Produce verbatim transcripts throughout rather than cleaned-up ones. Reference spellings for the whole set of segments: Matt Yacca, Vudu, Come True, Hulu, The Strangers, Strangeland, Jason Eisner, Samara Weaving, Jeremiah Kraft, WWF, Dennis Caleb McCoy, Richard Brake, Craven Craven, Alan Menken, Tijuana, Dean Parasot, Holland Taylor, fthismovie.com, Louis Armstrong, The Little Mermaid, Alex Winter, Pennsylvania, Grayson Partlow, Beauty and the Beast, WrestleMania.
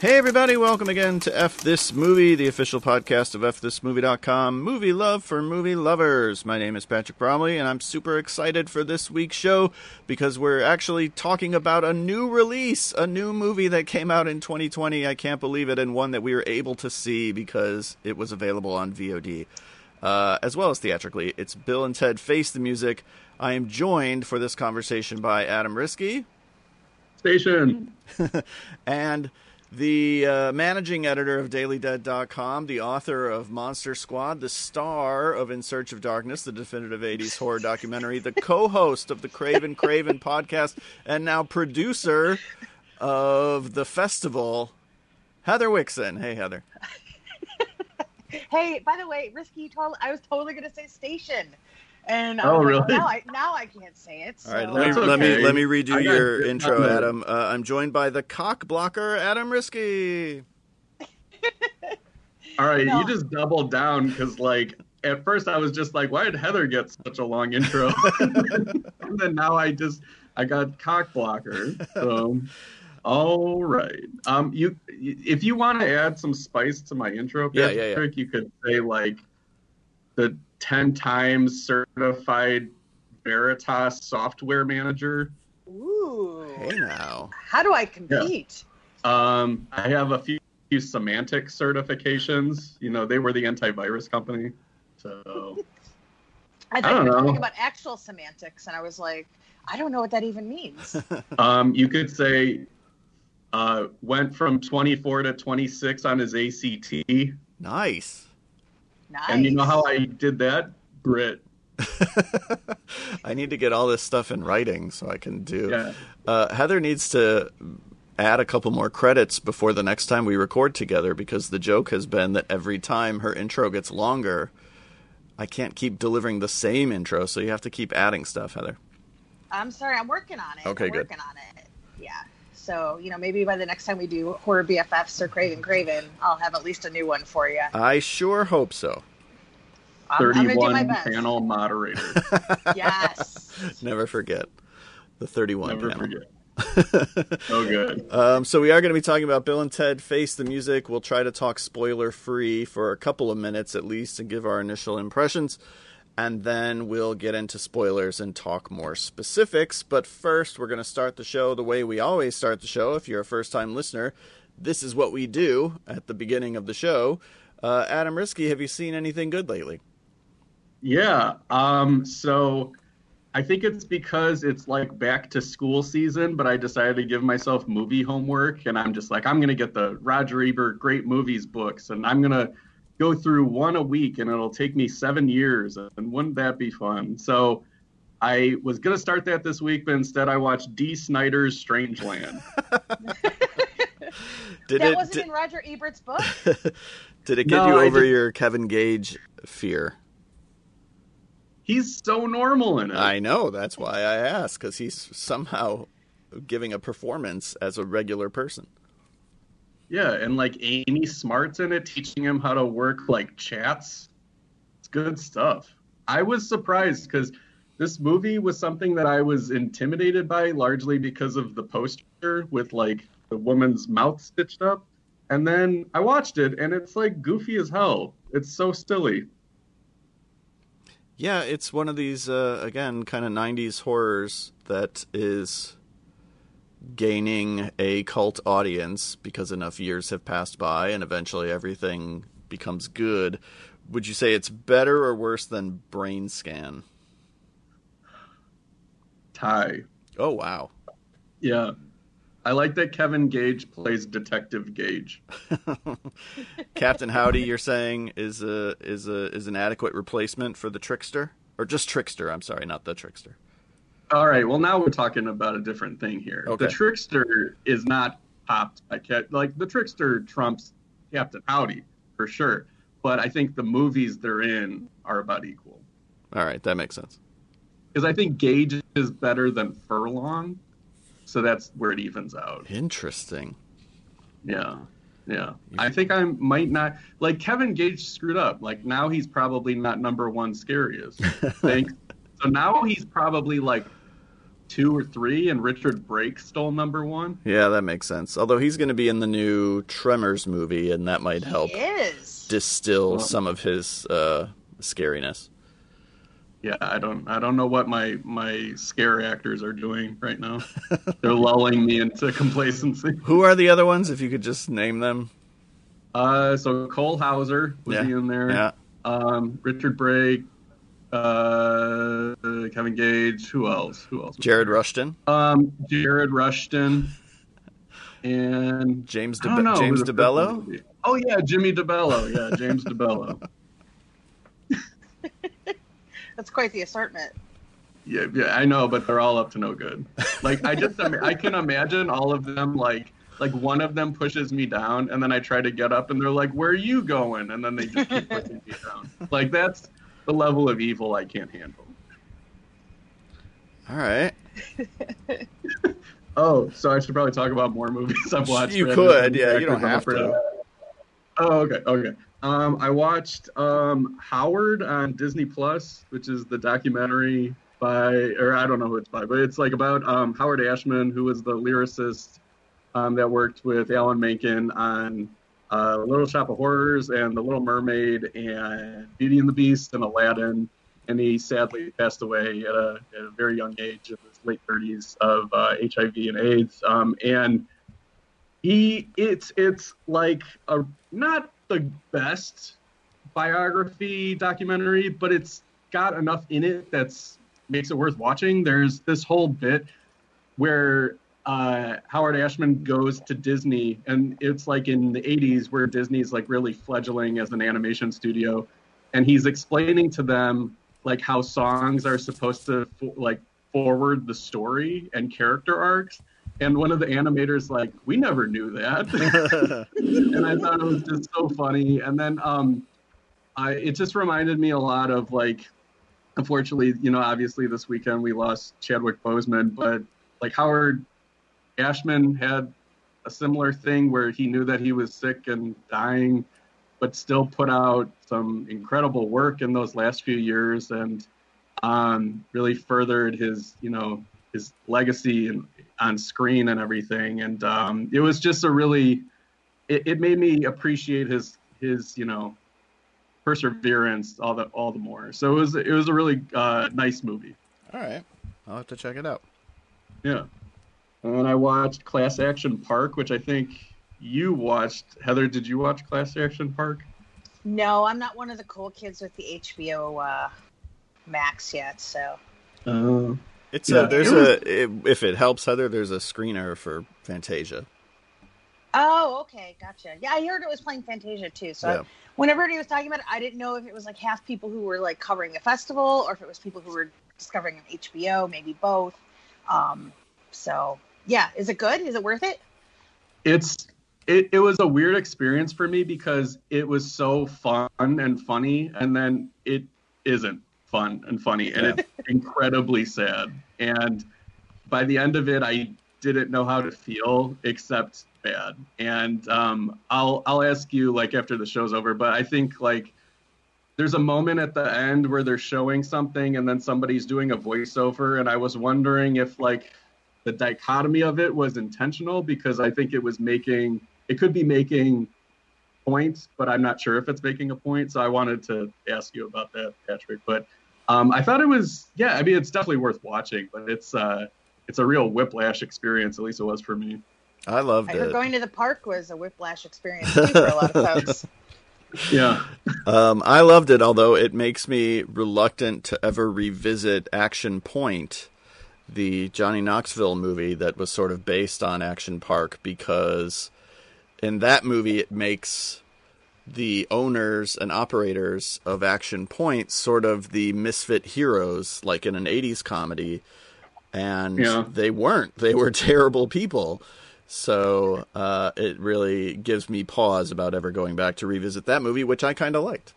Hey everybody, welcome again to F This Movie, the official podcast of f this movie dot com, movie love for movie lovers. My name is Patrick Bromley, and I'm super excited for this week's show because we're actually talking about a new release, a new movie that came out in twenty twenty, I can't believe it, and one that we were able to see because it was available on V O D, uh, as well as theatrically. It's Bill and Ted Face the Music. I am joined for this conversation by Adam Riskey. Station. And the uh, managing editor of Daily Dead dot com, the author of Monster Squad, the star of In Search of Darkness, the definitive eighties horror documentary, the co-host of the Craven Craven podcast, and now producer of the festival, Heather Wixon. Hey, Heather. Hey, by the way, Risky, I was totally going to say station. And oh, really? Like, now, I, now I can't say it. So. All right, let me, okay. let me let me redo I your intro, nothing. Adam. Uh, I'm joined by the cock blocker, Adam Riskey. All right, no. You just doubled down because, like, at first I was just like, why did Heather get such a long intro? And then now I just I got cock blocker. So, all right, um, you if you want to add some spice to my intro, Patrick, yeah, yeah, yeah. You could say like the ten times certified Veritas software manager. Ooh. Hey now. How do I compete? Yeah. Um, I have a few, few semantic certifications. You know, they were the antivirus company. So I, I don't know. Talking about actual semantics, and I was like, I don't know what that even means. um, you could say uh, went from twenty-four to twenty-six on his A C T. Nice. Nice. And you know how I did that? Brit. I need to get all this stuff in writing so I can do. Yeah. Uh, Heather needs to add a couple more credits before the next time we record together because the joke has been that every time her intro gets longer, I can't keep delivering the same intro. So you have to keep adding stuff, Heather. I'm sorry. I'm working on it. Okay, I'm good. Working on it. Yeah. So, you know, maybe by the next time we do Horror B F Fs or Craven Craven, I'll have at least a new one for you. I sure hope so. I'm, thirty-one I'm panel moderator. Yes. Never forget the thirty-one Never panel. Never forget. Oh, good. Um, so we are going to be talking about Bill and Ted Face the Music. We'll try to talk spoiler-free for a couple of minutes at least and give our initial impressions. And then we'll get into spoilers and talk more specifics. But first, we're going to start the show the way we always start the show. If you're a first-time listener, this is what we do at the beginning of the show. Uh, Adam Riskey, have you seen anything good lately? Yeah. Um, so I think it's because it's like back to school season, but I decided to give myself movie homework. And I'm just like, I'm going to get the Roger Ebert Great Movies books, and I'm going to go through one a week, and it'll take me seven years, and wouldn't that be fun? So I was going to start that this week, but instead I watched Dee Snider's Strangeland. Did that it, wasn't did, in Roger Ebert's book? Did it get no, you over your Kevin Gage fear? He's so normal in it. I know, that's why I asked, because he's somehow giving a performance as a regular person. Yeah, and like Amy Smart's in it, teaching him how to work like chats. It's good stuff. I was surprised because this movie was something that I was intimidated by largely because of the poster with like the woman's mouth stitched up. And then I watched it and it's like goofy as hell. It's so silly. Yeah, it's one of these, uh, again, kind of nineties horrors that is gaining a cult audience because enough years have passed by and eventually everything becomes good. Would you say it's better or worse than Brain Scan? Tie. Oh, wow. Yeah. I like that Kevin Gage plays Detective Gage. Captain Howdy, you're saying, is a is a is an adequate replacement for the trickster? Or just trickster, I'm sorry, not the trickster. All right, well, now we're talking about a different thing here. Okay. The trickster is not popped by Cat. Like, the trickster trumps Captain Howdy, for sure. But I think the movies they're in are about equal. All right, that makes sense. Because I think Gage is better than Furlong, so that's where it evens out. Interesting. Yeah, yeah. I think I might not... Like, Kevin Gage screwed up. Like, now he's probably not number one scariest. Thanks. So now he's probably, like, two or three, and Richard Brake stole number one. Yeah, that makes sense. Although he's going to be in the new Tremors movie, and that might help distill well, some of his uh, scariness. Yeah, I don't, I don't know what my, my scare actors are doing right now. They're lulling me into complacency. Who are the other ones? If you could just name them. Uh, so Cole Hauser was yeah. he in there? Yeah. Um, Richard Brake, uh, Kevin Gage. Who else? Who else? Jared Rushton. Um, Jared Rushton, and James De- know, James DeBello. Oh yeah, Jimmy DeBello. Yeah, James DeBello. That's quite the assortment. Yeah, yeah, I know, but they're all up to no good. Like, I just, I can imagine all of them, like, like one of them pushes me down, and then I try to get up, and they're like, where are you going? And then they just keep pushing me down. Like, that's the level of evil I can't handle. All right. Oh, so I should probably talk about more movies I've watched. You could, yeah, you don't have to. Oh, okay, okay. Um, I watched um, Howard on Disney Plus, which is the documentary by, or I don't know who it's by, but it's like about um, Howard Ashman, who was the lyricist um, that worked with Alan Menken on uh, Little Shop of Horrors and The Little Mermaid and Beauty and the Beast and Aladdin. And he sadly passed away at a, at a very young age, in his late thirties, of uh, H I V and AIDS. Um, and he, it's, it's like a not the best biography documentary, but it's got enough in it that's makes it worth watching. There's this whole bit where uh, Howard Ashman goes to Disney, and it's like in the eighties where Disney's like really fledgling as an animation studio, and he's explaining to them like how songs are supposed to fo- like forward the story and character arcs. And one of the animators, like, we never knew that. And I thought it was just so funny. And then um, I, it just reminded me a lot of, like, unfortunately, you know, obviously this weekend we lost Chadwick Boseman. But, like, Howard Ashman had a similar thing where he knew that he was sick and dying, but still put out some incredible work in those last few years and um, really furthered his, you know, his legacy and on screen and everything. And um, it was just a really, it, it made me appreciate his, his, you know, perseverance all the, all the more. So it was, it was a really uh, nice movie. All right. I'll have to check it out. Yeah. And I watched Class Action Park, which I think you watched. Heather, did you watch Class Action Park? No, I'm not one of the cool kids with the H B O uh, Max yet. So. Oh. Uh, It's yeah, a, there's it was, a it, if it helps, Heather, there's a screener for Fantasia. Oh, okay, gotcha. Yeah, I heard it was playing Fantasia too. So yeah. I, whenever he was talking about it, I didn't know if it was like half people who were like covering the festival or if it was people who were discovering on H B O, maybe both. Um, so yeah, is it good? Is it worth it? It's it, it was a weird experience for me because it was so fun and funny, and then it isn't fun and funny, and yeah. It's incredibly sad, and by the end of it I didn't know how to feel except bad. And um I'll I'll ask you like after the show's over, but I think like there's a moment at the end where they're showing something and then somebody's doing a voiceover, and I was wondering if like the dichotomy of it was intentional, because I think it was making it could be making points, but I'm not sure if it's making a point, so I wanted to ask you about that, Patrick. But Um, I thought it was, yeah, I mean, it's definitely worth watching, but it's uh, it's a real whiplash experience, at least it was for me. I loved I it. Going to the park was a whiplash experience too for a lot of folks. Yeah. Um, I loved it, although it makes me reluctant to ever revisit Action Point, the Johnny Knoxville movie that was sort of based on Action Park, because in that movie it makes the owners and operators of Action Point sort of the misfit heroes, like in an eighties comedy, and yeah. They weren't. They were terrible people. So uh, it really gives me pause about ever going back to revisit that movie, which I kind of liked.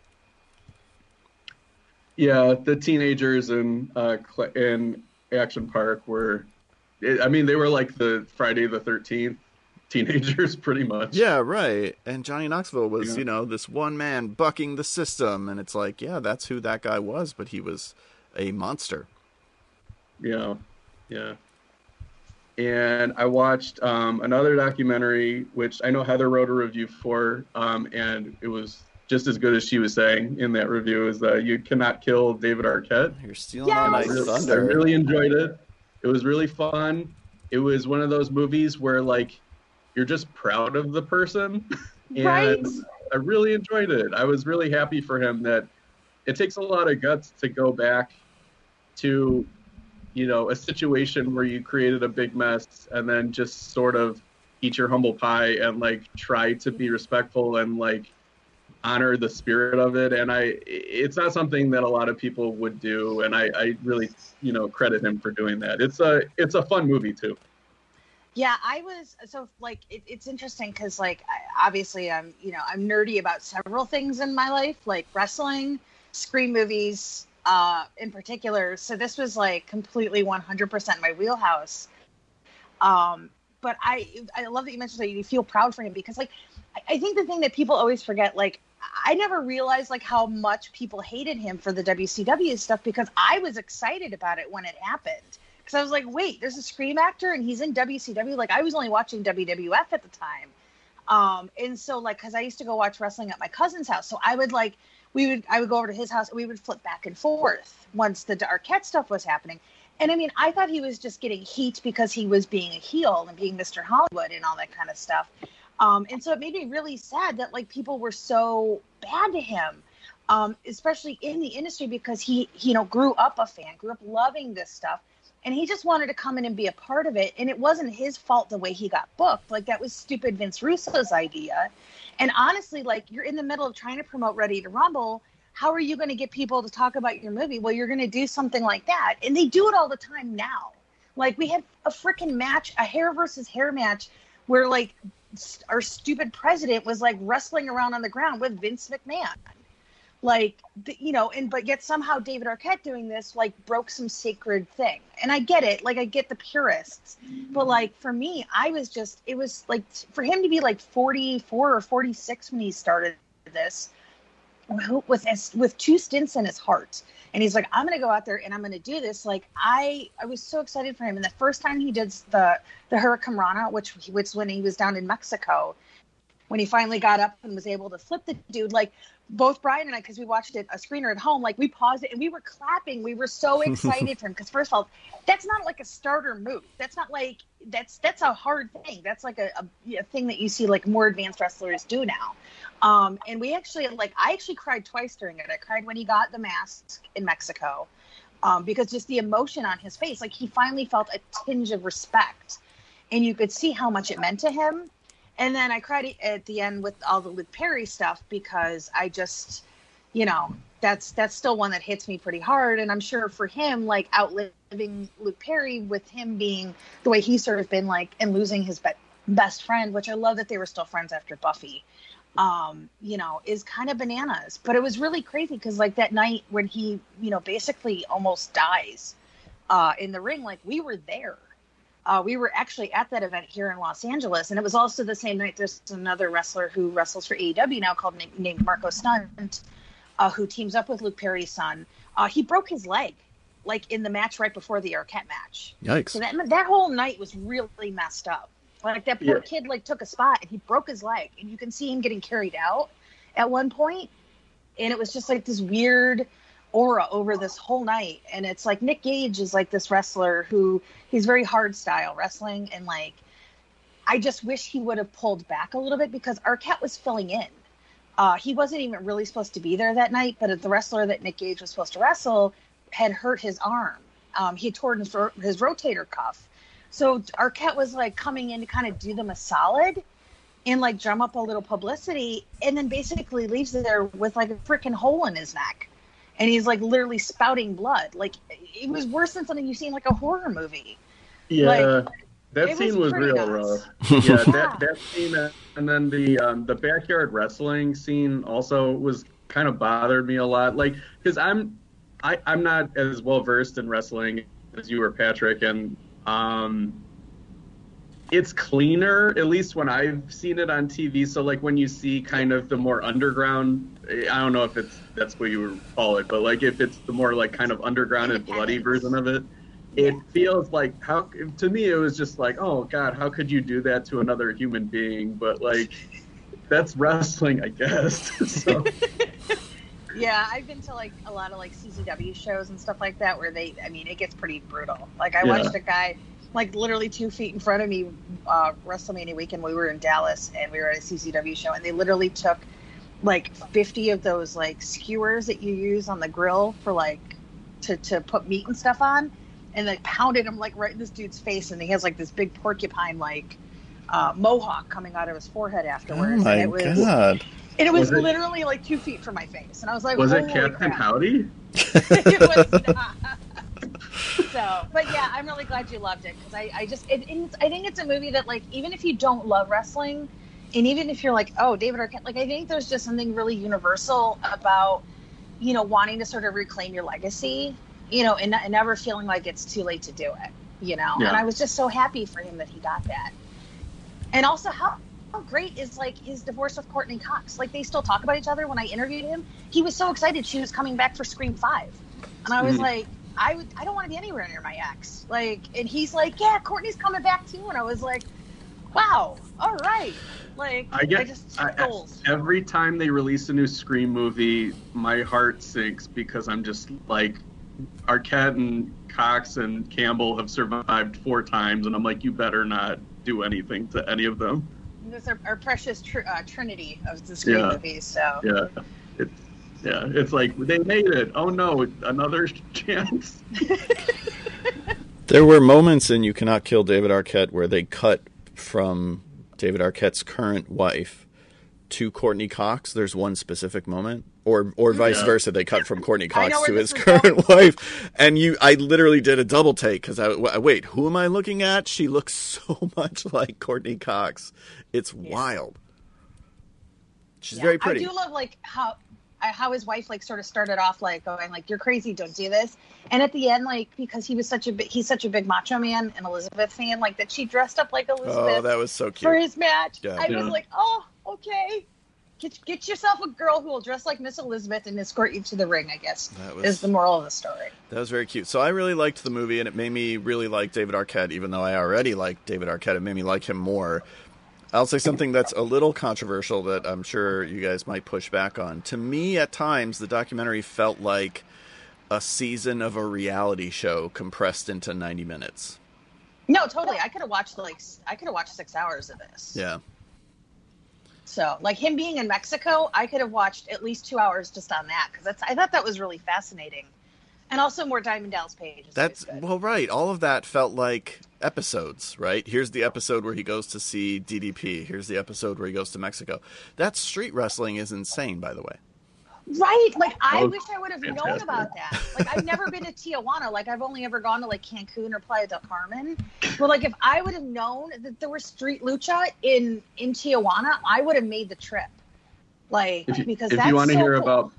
Yeah, the teenagers in, uh, in Action Park were, I mean, they were like the Friday the thirteenth teenagers, pretty much. Yeah, right. And Johnny Knoxville was, yeah. you know, this one man bucking the system, and it's like, yeah, that's who that guy was, but he was a monster. Yeah, yeah. And I watched um, another documentary, which I know Heather wrote a review for, um, and it was just as good as she was saying in that review, is uh, You Cannot Kill David Arquette. You're stealing yes. all my really, thunder. I really enjoyed it. It was really fun. It was one of those movies where, like, you're just proud of the person. And right. I really enjoyed it. I was really happy for him that it takes a lot of guts to go back to, you know, a situation where you created a big mess and then just sort of eat your humble pie and, like, try to be respectful and, like, honor the spirit of it. And I, it's not something that a lot of people would do. And I, I really, you know, credit him for doing that. It's a, it's a fun movie too. Yeah, I was, so, like, it, it's interesting because, like, I, obviously I'm, you know, I'm nerdy about several things in my life, like wrestling, screen movies, uh, in particular. So this was, like, completely one hundred percent my wheelhouse. Um, but I, I love that you mentioned that you feel proud for him because, like, I, I think the thing that people always forget, like, I never realized, like, how much people hated him for the W C W stuff because I was excited about it when it happened. Because I was like, wait, there's a Scream actor and he's in W C W. Like, I was only watching W W F at the time. Um, and so, like, because I used to go watch wrestling at my cousin's house. So I would, like, we would, I would go over to his house and we would flip back and forth once the Arquette stuff was happening. And, I mean, I thought he was just getting heat because he was being a heel and being Mister Hollywood and all that kind of stuff. Um, and so it made me really sad that, like, people were so bad to him. Um, especially in the industry because he, he, you know, grew up a fan, grew up loving this stuff. And he just wanted to come in and be a part of it. And it wasn't his fault the way he got booked. Like, that was stupid Vince Russo's idea. And honestly, like, you're in the middle of trying to promote Ready to Rumble. How are you going to get people to talk about your movie? Well, you're going to do something like that. And they do it all the time now. Like, we had a freaking match, a hair versus hair match, where, like, st- our stupid president was, like, wrestling around on the ground with Vince McMahon. Like, you know, and but yet somehow David Arquette doing this, like, broke some sacred thing. And I get it. Like, I get the purists. Mm-hmm. But, like, for me, I was just, it was, like, for him to be, like, forty-four or forty-six when he started this, with with two stints in his heart. And he's like, I'm going to go out there and I'm going to do this. Like, I I was so excited for him. And the first time he did the, the Hurricanrana, which was when he was down in Mexico, when he finally got up and was able to flip the dude, like, both Brian and I, because we watched it, a screener at home, like, we paused it and we were clapping. We were so excited for him because, first of all, that's not like a starter move. That's not like that's that's a hard thing. That's like a, a, a thing that you see, like, more advanced wrestlers do now. Um, and we actually, like, I actually cried twice during it. I cried when he got the mask in Mexico um, because just the emotion on his face, like, he finally felt a tinge of respect, and you could see how much it meant to him. And then I cried at the end with all the Luke Perry stuff because I just, you know, that's that's still one that hits me pretty hard. And I'm sure for him, like, outliving Luke Perry with him being the way he's sort of been, like, and losing his be- best friend, which I love that they were still friends after Buffy, um, you know, is kind of bananas. But it was really crazy because, like, that night when he, you know, basically almost dies uh, in the ring, like, we were there. Uh, we were actually at that event here in Los Angeles, and it was also the same night. There's another wrestler who wrestles for A E W now called named Marco Stunt, uh, who teams up with Luke Perry's son. Uh, he broke his leg, like, in the match right before the Arquette match. Yikes! So that that whole night was really messed up. Like, that poor yeah. kid, like, took a spot and he broke his leg, and you can see him getting carried out at one point, and it was just like this weird aura over this whole night. And it's like Nick Gage is, like, this wrestler who he's very hard style wrestling, and, like, I just wish he would have pulled back a little bit because Arquette was filling in. Uh he wasn't even really supposed to be there that night, but the wrestler that Nick Gage was supposed to wrestle had hurt his arm. Um he tore his, his rotator cuff, so Arquette was, like, coming in to kind of do them a solid and, like, drum up a little publicity, and then basically leaves there with, like, a freaking hole in his neck. And he's, like, literally spouting blood. Like, it was worse than something you see in, like, a horror movie. Yeah, like, that scene was, was real nuts. rough. Yeah, yeah. That, that scene, and then the um, the backyard wrestling scene also was kind of bothered me a lot. Like, because I'm, I, I'm not as well versed in wrestling as you or Patrick, and um, it's cleaner, at least when I've seen it on T V. So, like, when you see kind of the more underground. I don't know if it's that's what you would call it, but, like, if it's the more, like, kind of underground and bloody version of it, it feels like, how to me it was just like, oh God, how could you do that to another human being? But like, that's wrestling, I guess. So. Yeah, I've been to like a lot of like C C W shows and stuff like that where they, I mean, it gets pretty brutal. Like I yeah. watched a guy like literally two feet in front of me uh, WrestleMania weekend. We were in Dallas and we were at a C C W show, and they literally took like fifty of those like skewers that you use on the grill for like to to put meat and stuff on. And they pounded him like right in this dude's face, and he has like this big porcupine like uh, mohawk coming out of his forehead afterwards. Oh my and it was, God! And it was, was literally it, like two feet from my face, and I was like, "Was it Captain Howdy?" It was not. So, but yeah, I'm really glad you loved it, because I, I just it, it's, I think it's a movie that, like, even if you don't love wrestling, and even if you're like, "Oh, David Arquette," like I think there's just something really universal about, you know, wanting to sort of reclaim your legacy. You know, and, and never feeling like it's too late to do it, you know? Yeah. And I was just so happy for him that he got that. And also, how, how great is, like, his divorce with Courtney Cox? Like, they still talk about each other. When I interviewed him, he was so excited she was coming back for Scream five. And I was mm-hmm. like, I, would, I don't want to be anywhere near my ex. Like, and he's like, yeah, Courtney's coming back, too. And I was like, wow, all right. Like, I, get, I just I, goals. Every time they release a new Scream movie, my heart sinks, because I'm just like... Arquette and Cox and Campbell have survived four times, and I'm like, you better not do anything to any of them. This our, our precious tr uh, trinity of the Scream yeah. movies. So yeah, it, yeah, it's like they made it. Oh no, another chance. There were moments in You Cannot Kill David Arquette where they cut from David Arquette's current wife to Courtney Cox. There's one specific moment. Or, or vice yeah. versa, they cut from Courtney Cox to his current wife, and you, I literally did a double take, because I, I wait, who am I looking at? She looks so much like Courtney Cox. It's yeah. wild. She's yeah. very pretty. I do love like how how his wife like sort of started off like going like, you're crazy, don't do this, and at the end, like, because he was such a he's such a big macho man and Elizabeth fan, like that she dressed up like Elizabeth. Oh, that was so cute for his match. Yeah. I yeah. was like, oh, okay. Get, get yourself a girl who will dress like Miss Elizabeth and escort you to the ring, I guess, that was, is the moral of the story. That was very cute. So I really liked the movie, and it made me really like David Arquette, even though I already liked David Arquette. It made me like him more. I'll say something that's a little controversial that I'm sure you guys might push back on. To me, at times, the documentary felt like a season of a reality show compressed into ninety minutes. No, totally. I could have watched, like, I could have watched six hours of this. Yeah. So, like, him being in Mexico, I could have watched at least two hours just on that, because that's I thought that was really fascinating, and also more Diamond Dallas Page. That's well, right. All of that felt like episodes, right? Here's the episode where he goes to see D D P. Here's the episode where he goes to Mexico. That street wrestling is insane, by the way. Right? Like, I oh, wish I would have fantastic. known about that. Like, I've never been to Tijuana. Like, I've only ever gone to, like, Cancun or Playa del Carmen. But, like, if I would have known that there was street lucha in, in Tijuana, I would have made the trip. Like, if you, because if that's you want to so hear cool. about,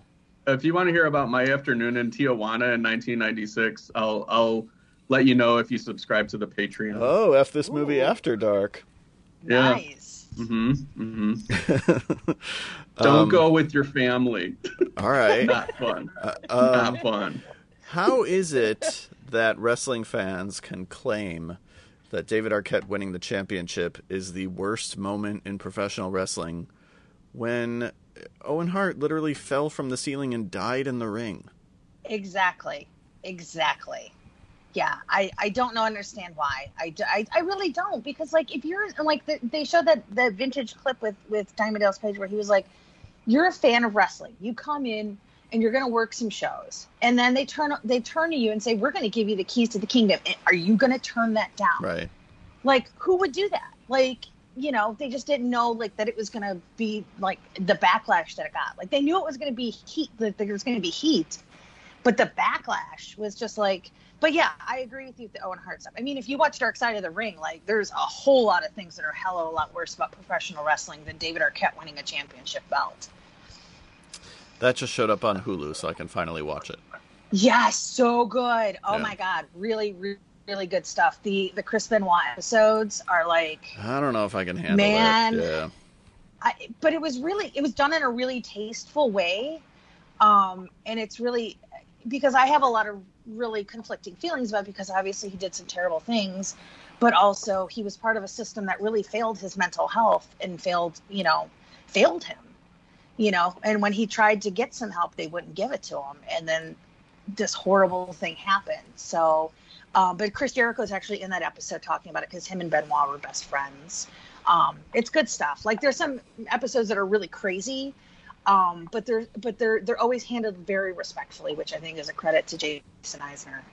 if you want to hear about my afternoon in Tijuana in nineteen ninety-six, I'll I'll let you know if you subscribe to the Patreon. Oh, F This Movie Ooh. After Dark. Yeah. Nice. Mm-hmm. Mm-hmm. Don't um, go with your family. All right. Not fun. Uh, um, Not fun. How is it that wrestling fans can claim that David Arquette winning the championship is the worst moment in professional wrestling when Owen Hart literally fell from the ceiling and died in the ring? Exactly. Exactly. Yeah, I, I don't know, understand why. I, I, I really don't, because, like, if you're, like, the, they showed that, that vintage clip with, with Diamond Dallas Page where he was like, you're a fan of wrestling. You come in and you're going to work some shows. And then they turn they turn to you and say, we're going to give you the keys to the kingdom. Are you going to turn that down? Right. Like, who would do that? Like, you know, they just didn't know, like, that it was going to be, like, the backlash that it got. Like, they knew it was going to be heat, that there was going to be heat. But the backlash was just like, but yeah, I agree with you with the Owen Hart stuff. I mean, if you watch Dark Side of the Ring, like, there's a whole lot of things that are hella a lot worse about professional wrestling than David Arquette winning a championship belt. That just showed up on Hulu, so I can finally watch it. Yeah, so good. Oh yeah. my God. Really, really, really good stuff. The the Chris Benoit episodes are like, I don't know if I can handle man, it. Yeah. I, but it was really, it was done in a really tasteful way. Um, and it's really... because I have a lot of really conflicting feelings about it, because obviously he did some terrible things, but also he was part of a system that really failed his mental health and failed, you know, failed him, you know, and when he tried to get some help, they wouldn't give it to him. And then this horrible thing happened. So, uh, but Chris Jericho is actually in that episode talking about it, because him and Benoit were best friends. Um, it's good stuff. Like, there's some episodes that are really crazy, um, but they're but they're they're always handled very respectfully, which I think is a credit to Jason Eisner.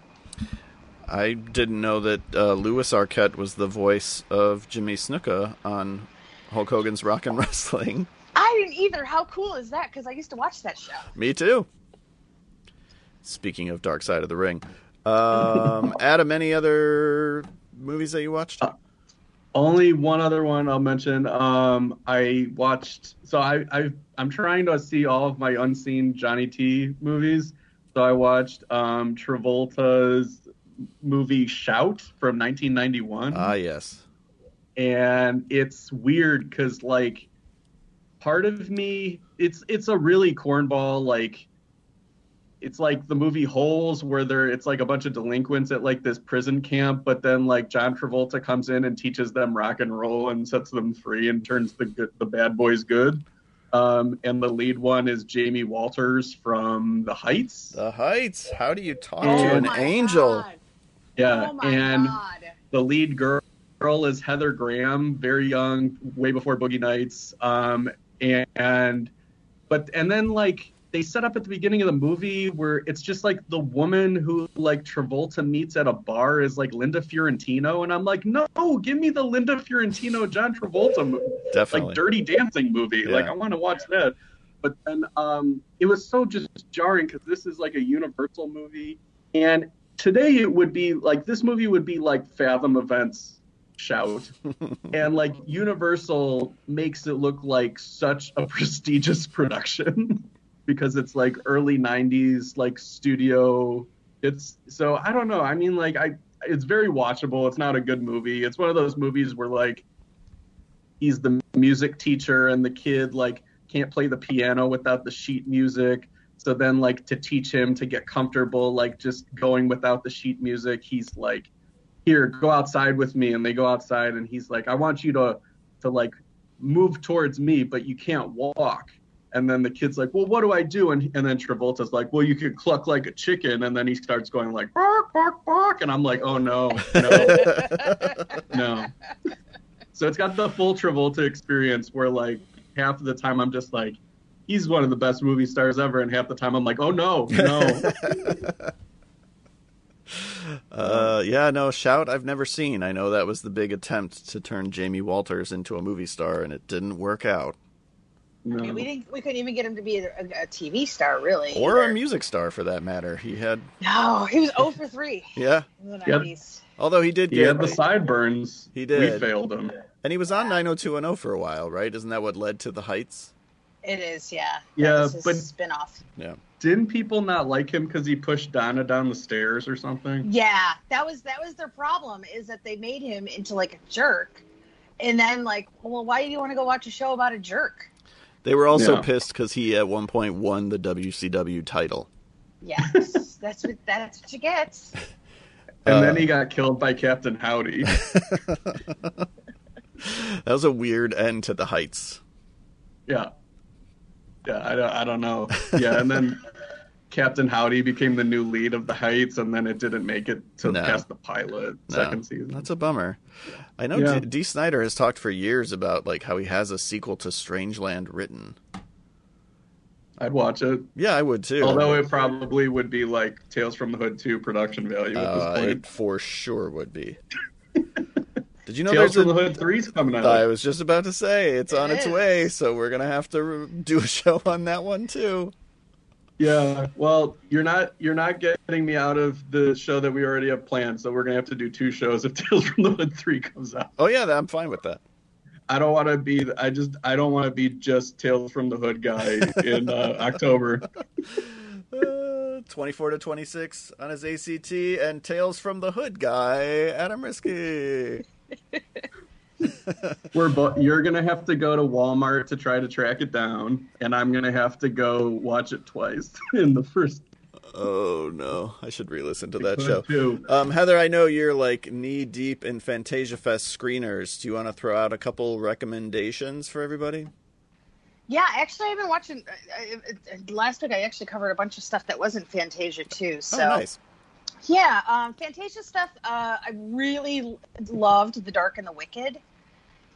I didn't know that uh, Louis Arquette was the voice of Jimmy Snuka on Hulk Hogan's Rockin' Wrestling. I didn't either. How cool is that? Because I used to watch that show. Me too. Speaking of Dark Side of the Ring, um, Adam, any other movies that you watched? Uh, only one other one I'll mention. Um, I watched. So I, I I'm trying to see all of my unseen Johnny T movies. So I watched um, Travolta's movie Shout from nineteen ninety-one. Ah, yes. And it's weird because, like, part of me, it's it's a really cornball, like, it's like the movie Holes, where there it's like a bunch of delinquents at like this prison camp, but then like John Travolta comes in and teaches them rock and roll and sets them free and turns the good, the bad boys good. Um, and the lead one is Jamie Walters from The Heights. The Heights. How do you talk oh to an angel? God. Yeah, oh my and God. The lead girl is Heather Graham, very young, way before Boogie Nights. Um, and, and but and then like. They set up at the beginning of the movie where it's just like the woman who like Travolta meets at a bar is like Linda Fiorentino. And I'm like, no, give me the Linda Fiorentino, John Travolta movie. Definitely. Like Dirty Dancing movie. Yeah. Like, I want to watch that. But then um, it was so just jarring because this is like a Universal movie. And today it would be like, this movie would be like Fathom Events Shout. And like Universal makes it look like such a prestigious production. Because it's like early nineties, like studio. It's so I don't know. I mean, like I, it's very watchable. It's not a good movie. It's one of those movies where like he's the music teacher and the kid like can't play the piano without the sheet music. So then like to teach him to get comfortable, like just going without the sheet music, he's like, here, go outside with me. And they go outside and he's like, I want you to, to like move towards me, but you can't walk. And then the kid's like, well, what do I do? And and then Travolta's like, well, you could cluck like a chicken. And then he starts going like, bark, bark, bark. And I'm like, oh, no, no, no. So it's got the full Travolta experience where like half of the time I'm just like, he's one of the best movie stars ever. And half the time I'm like, oh, no, no. uh, yeah, no, Shout I've never seen. I know that was the big attempt to turn Jamie Walters into a movie star, and it didn't work out. No. I mean, we didn't. We couldn't even get him to be a, a T V star, really, or either. A music star for that matter. He had no. He was zero for three. Yeah. In the nineties. Yep. Although he did. He get, had the sideburns. He did. We failed him. And he was on nine oh two one oh for a while, right? Isn't that what led to The Heights? It is, yeah. Yeah, that was his but spinoff. Yeah. Didn't people not like him because he pushed Donna down the stairs or something? Yeah, that was that was their problem. Is that they made him into like a jerk, and then like, well, why do you want to go watch a show about a jerk? They were also yeah. pissed because he, at one point, won the W C W title. Yes, that's what that's what you get. And uh, then he got killed by Captain Howdy. That was a weird end to The Heights. Yeah. Yeah, I don't, I don't know. Yeah, and then Captain Howdy became the new lead of The Heights, and then it didn't make it to no. past the pilot no. second season. That's a bummer. I know yeah. D-, D. Snyder has talked for years about like how he has a sequel to Strangeland written. I'd watch it. Yeah, I would too. Although it probably would be like Tales from the Hood two production value at uh, this point. It for sure would be. Did you know Tales from a, the Hood three's coming out? I was just about to say it's it on is. its way, so we're gonna have to do a show on that one too. Yeah, well, you're not you're not getting me out of the show that we already have planned, so we're going to have to do two shows if Tales from the Hood three comes out. Oh, yeah, I'm fine with that. I don't want to be I just I don't want to be just Tales from the Hood guy in uh, October. Uh, twenty-four to twenty-six on his A C T and Tales from the Hood guy, Adam Risky. We're bo- you're gonna have to go to Walmart to try to track it down, and I'm gonna have to go watch it twice in the first Oh no, I should re-listen to that show. Um, Heather, I know you're like knee deep in Fantasia Fest screeners. Do you want to throw out a couple recommendations for everybody? Yeah, actually, I've been watching. I, I, last week, I actually covered a bunch of stuff that wasn't Fantasia too. So. Oh, nice. Yeah, um, Fantasia stuff. Uh, I really loved The Dark and the Wicked,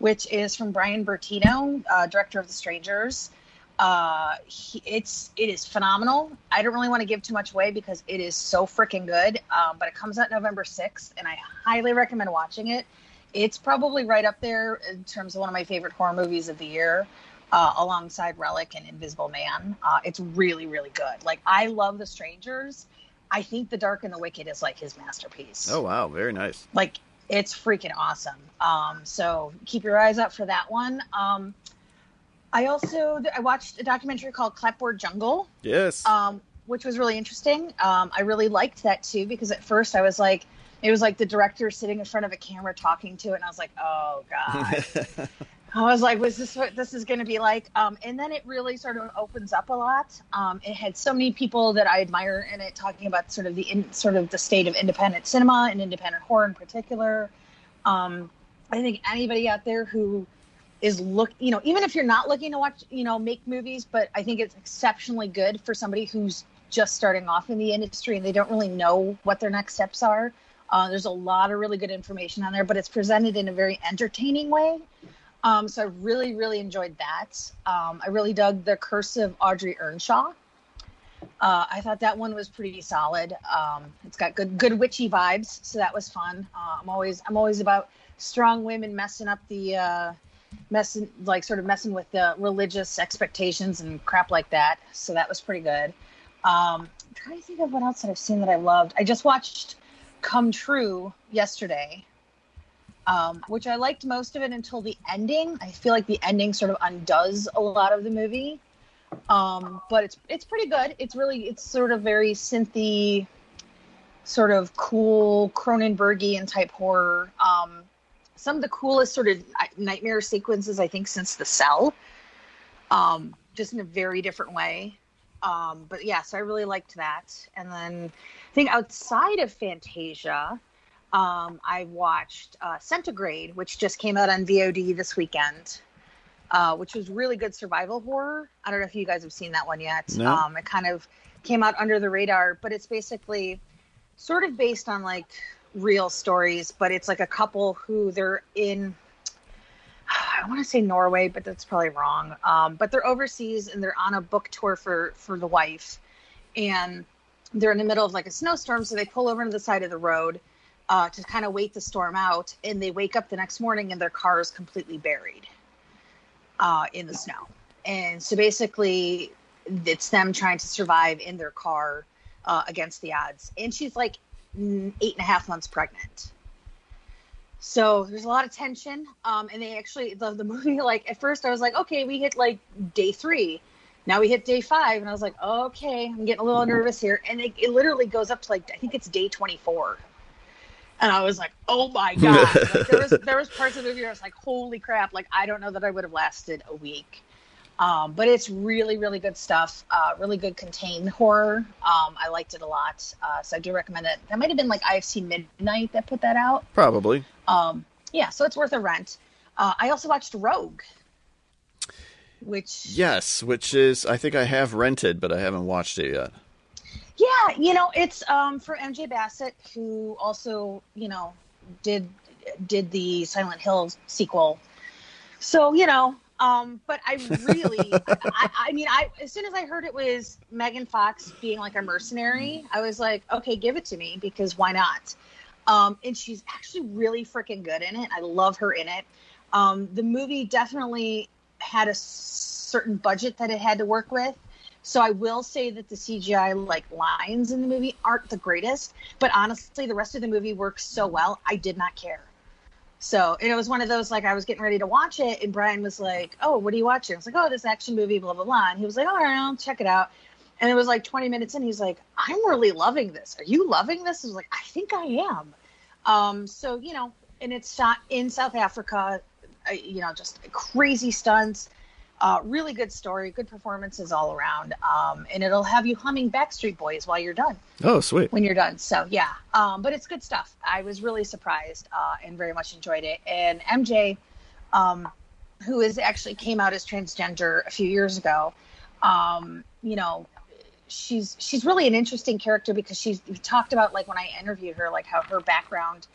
which is from Brian Bertino, uh, director of The Strangers. Uh, he, it's it is phenomenal. I don't really want to give too much away because it is so freaking good. Um, but it comes out November sixth, and I highly recommend watching it. It's probably right up there in terms of one of my favorite horror movies of the year, uh, alongside Relic and Invisible Man. Uh, it's really, really good. Like, I love The Strangers. I think The Dark and the Wicked is like his masterpiece. Oh wow, very nice. Like, it's freaking awesome. Um, so keep your eyes out for that one. Um. I also I watched a documentary called Clapboard Jungle. Yes. Um, which was really interesting. Um, I really liked that too, because at first I was like, it was like the director sitting in front of a camera talking to it, and I was like, oh god. I was like, was this what this is going to be like? Um, and then it really sort of opens up a lot. Um, it had so many people that I admire in it talking about sort of the in, sort of the state of independent cinema and independent horror in particular. Um, I think anybody out there who is look, you know, even if you're not looking to watch, you know, make movies, but I think it's exceptionally good for somebody who's just starting off in the industry and they don't really know what their next steps are. Uh, there's a lot of really good information on there, but it's presented in a very entertaining way. Um, so I really, really enjoyed that. Um, I really dug The Curse of Audrey Earnshaw. Uh, I thought that one was pretty solid. Um, it's got good, good witchy vibes. So that was fun. Uh, I'm always, I'm always about strong women messing up the, uh, messing like sort of messing with the religious expectations and crap like that. So that was pretty good. Um, I'm trying to think of what else that I've seen that I loved. I just watched Come True yesterday, um, which I liked most of it until the ending. I feel like the ending sort of undoes a lot of the movie. Um, but it's, it's pretty good. It's really, it's sort of very synthy, sort of cool Cronenbergian type horror. Um, Some of the coolest sort of nightmare sequences, I think, since The Cell, um, just in a very different way. Um, but yeah, so I really liked that. And then I think outside of Fantasia, um, I watched uh, Centigrade, which just came out on V O D this weekend, uh, which was really good survival horror. I don't know if you guys have seen that one yet. No. Um, it kind of came out under the radar, but it's basically sort of based on like real stories, but it's like a couple who they're in, I want to say Norway, but that's probably wrong. Um, but they're overseas and they're on a book tour for, for the wife. And they're in the middle of like a snowstorm. So they pull over to the side of the road uh, to kind of wait the storm out. And they wake up the next morning and their car is completely buried uh, in the snow. And so basically it's them trying to survive in their car uh, against the odds. And she's like eight and a half months pregnant. So there's a lot of tension. Um, and they actually, the, the movie, like at first I was like, okay, we hit like day three. Now we hit day five. And I was like, okay, I'm getting a little nervous here. And it, it literally goes up to like, I think it's day twenty-four. And I was like, oh my God. Like, there was, there was parts of the movie where I was like, holy crap. Like, I don't know that I would have lasted a week. Um, but it's really, really good stuff. Uh, really good contained horror. Um, I liked it a lot. Uh, so I do recommend it. That might have been like I F C Midnight that put that out. Probably. Um, yeah, so it's worth a rent. Uh, I also watched Rogue. Which... Yes, which is... I think I have rented, but I haven't watched it yet. Yeah, you know, it's um, for M J Bassett, who also, you know, did did the Silent Hill sequel. So, you know... Um, but I really, I, I mean, I, as soon as I heard it was Megan Fox being like a mercenary, I was like, okay, give it to me because why not? Um, and she's actually really freaking good in it. I love her in it. Um, the movie definitely had a certain budget that it had to work with. So I will say that the C G I like lines in the movie aren't the greatest, but honestly, the rest of the movie works so well. I did not care. So it was one of those, like, I was getting ready to watch it, and Brian was like, oh, what are you watching? I was like, oh, this action movie, blah, blah, blah. And he was like, all right, I'll check it out. And it was like twenty minutes in. He's like, I'm really loving this. Are you loving this? I was like, I think I am. Um, so, you know, and it's shot in South Africa, you know, just crazy stunts, Uh, really good story, good performances all around, um, and it'll have you humming Backstreet Boys while you're done. Oh, sweet. When you're done. So, yeah. Um, but it's good stuff. I was really surprised uh, and very much enjoyed it. And M J, um, who is actually came out as transgender a few years ago, um, you know, she's she's really an interesting character because she's we talked about, like, when I interviewed her, like, how her background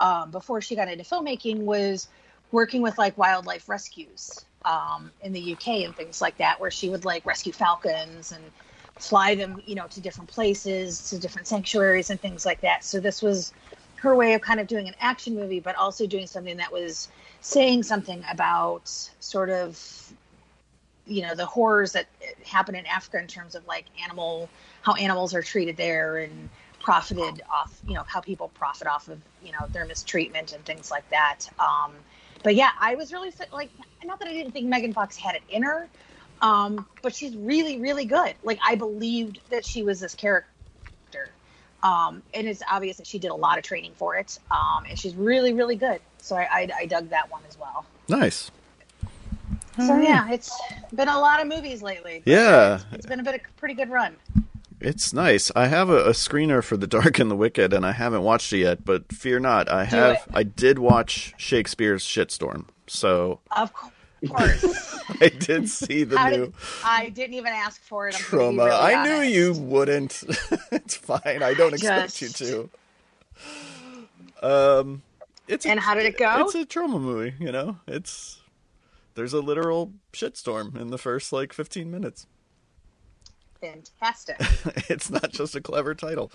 um, before she got into filmmaking was working with, like, wildlife rescues um, in the U K and things like that, where she would, like, rescue falcons and fly them, you know, to different places, to different sanctuaries and things like that. So this was her way of kind of doing an action movie, but also doing something that was saying something about sort of, you know, the horrors that happen in Africa in terms of, like, animal, how animals are treated there and profited off, you know, how people profit off of, you know, their mistreatment and things like that. Um, But yeah, I was really, like, not that I didn't think Megan Fox had it in her, um, but she's really, really good. Like, I believed that she was this character. Um, and it's obvious that she did a lot of training for it. Um, and she's really, really good. So I, I, I dug that one as well. Nice. So right. Yeah, it's been a lot of movies lately. Yeah. It's been a bit of a pretty good run. It's nice. I have a, a screener for The Dark and the Wicked, and I haven't watched it yet. But fear not, I have. I did watch Shakespeare's Shitstorm, so of course I did see the How new. Did, I didn't even ask for it. I'm trauma. Really I honest. Knew you wouldn't. It's fine. I don't expect Just... you to. Um, it's and a, how did it go? It's a trauma movie. You know, it's there's a literal shitstorm in the first like fifteen minutes. Fantastic. It's not just a clever title.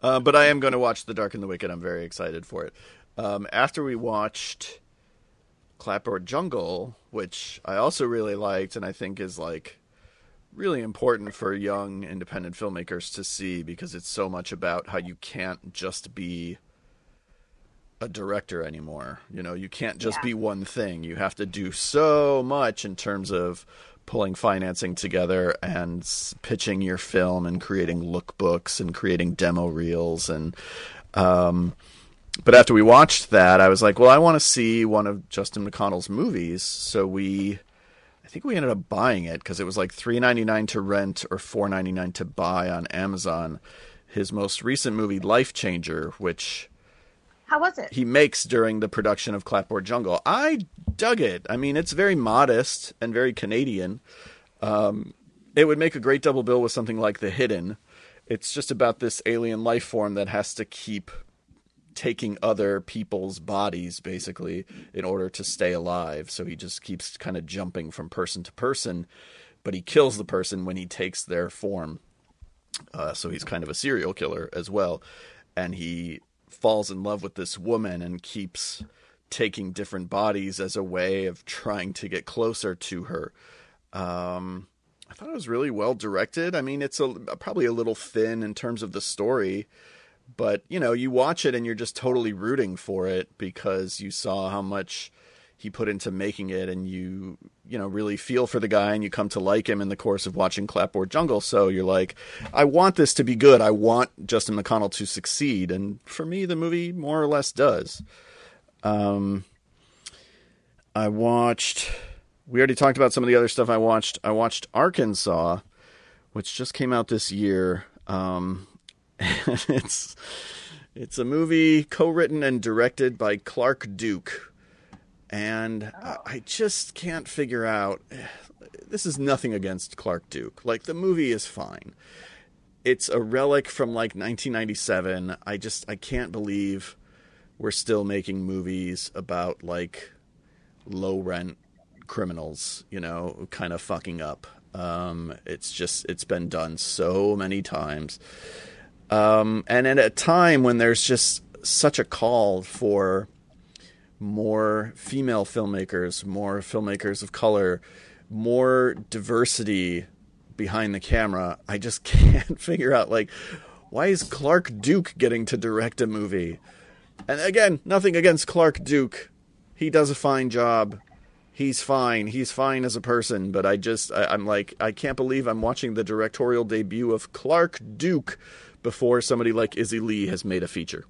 Uh, but I am going to watch The Dark and the Wicked. I'm very excited for it. Um, after we watched Clapboard Jungle, which I also really liked and I think is like really important for young independent filmmakers to see because it's so much about how you can't just be a director anymore. You know, you can't just yeah. be one thing. You have to do so much in terms of pulling financing together and pitching your film and creating lookbooks and creating demo reels. And, um, but after we watched that, I was like, well, I want to see one of Justin McConnell's movies. So we, I think we ended up buying it cause it was like three ninety-nine to rent or four ninety-nine to buy on Amazon. His most recent movie, Life Changer, which How was it? He makes during the production of Clapboard Jungle. I dug it. I mean, it's very modest and very Canadian. Um, it would make a great double bill with something like The Hidden. It's just about this alien life form that has to keep taking other people's bodies, basically, in order to stay alive. So he just keeps kind of jumping from person to person, but he kills the person when he takes their form. Uh, so he's kind of a serial killer as well. And he falls in love with this woman and keeps taking different bodies as a way of trying to get closer to her. Um, I thought it was really well directed. I mean, it's a, probably a little thin in terms of the story, but you know, you watch it and you're just totally rooting for it because you saw how much he put into making it and you, you know, really feel for the guy and you come to like him in the course of watching Clapboard Jungle. So you're like, I want this to be good. I want Justin McConnell to succeed. And for me, the movie more or less does. Um, I watched, we already talked about some of the other stuff I watched. I watched Arkansas, which just came out this year. Um, and it's, it's a movie co-written and directed by Clark Duke. And I just can't figure out, this is nothing against Clark Duke. Like, the movie is fine. It's a relic from like nineteen ninety-seven. I just, I can't believe we're still making movies about like low rent criminals, you know, kind of fucking up. Um, it's just, it's been done so many times. Um, and at a time when there's just such a call for more female filmmakers, more filmmakers of color, more diversity behind the camera. I just can't figure out, like, why is Clark Duke getting to direct a movie? And again, nothing against Clark Duke. He does a fine job. He's fine. He's fine as a person. But I just, I, I'm like, I can't believe I'm watching the directorial debut of Clark Duke before somebody like Izzy Lee has made a feature.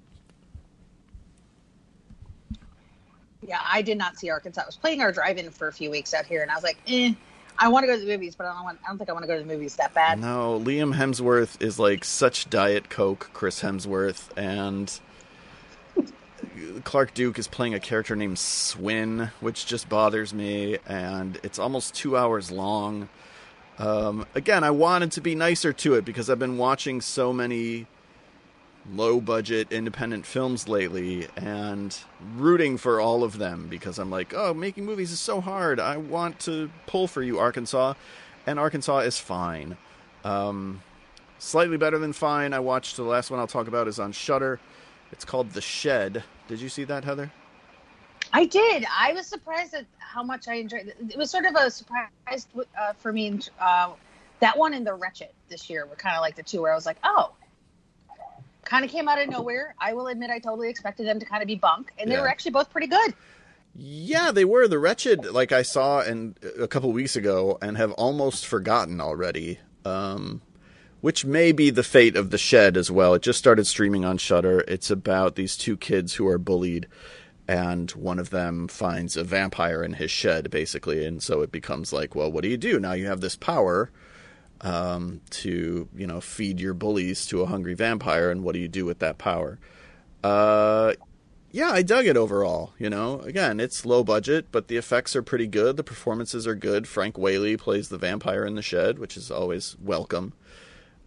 Yeah, I did not see Arkansas. I was playing our drive-in for a few weeks out here, and I was like, eh, I want to go to the movies, but I don't want. I don't think I want to go to the movies that bad. No, Liam Hemsworth is like such Diet Coke Chris Hemsworth, and Clark Duke is playing a character named Swin, which just bothers me, and it's almost two hours long. Um, again, I wanted to be nicer to it because I've been watching so many low-budget independent films lately and rooting for all of them because I'm like, oh, making movies is so hard. I want to pull for you, Arkansas. And Arkansas is fine. Um, slightly better than fine. I watched the last one I'll talk about is on Shudder. It's called The Shed. Did you see that, Heather? I did. I was surprised at how much I enjoyed it. It was sort of a surprise uh, for me. Uh, that one and The Wretched this year were kind of like the two where I was like, oh, kind of came out of nowhere. I will admit I totally expected them to kind of be bunk, and they yeah. were actually both pretty good. Yeah, they were. The Wretched, like I saw in, a couple weeks ago and have almost forgotten already, um, which may be the fate of The Shed as well. It just started streaming on Shudder. It's about these two kids who are bullied, and one of them finds a vampire in his shed, basically, and so it becomes like, well, what do you do? Now you have this power um to you know feed your bullies to a hungry vampire, and what do you do with that power? uh yeah I dug it overall. You know again, it's low budget, but the effects are pretty good, the performances are good. Frank Whaley plays the vampire in the shed, which is always welcome.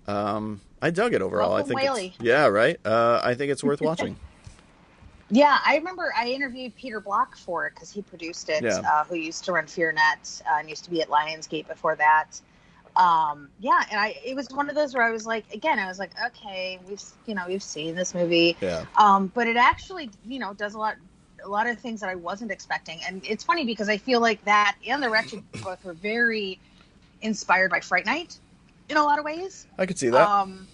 um I dug it overall. Welcome, I think it's, yeah right uh I think it's worth watching. Yeah, I remember I interviewed Peter Block for it because he produced it, yeah. uh, who used to run FearNet uh, and used to be at Lionsgate before that. Um, yeah, and I it was one of those where I was like, again, I was like, okay, we've you know we've seen this movie, yeah. um, but it actually you know does a lot a lot of things that I wasn't expecting, and it's funny because I feel like that and The Wretched both were very inspired by Fright Night in a lot of ways. I could see that. Um,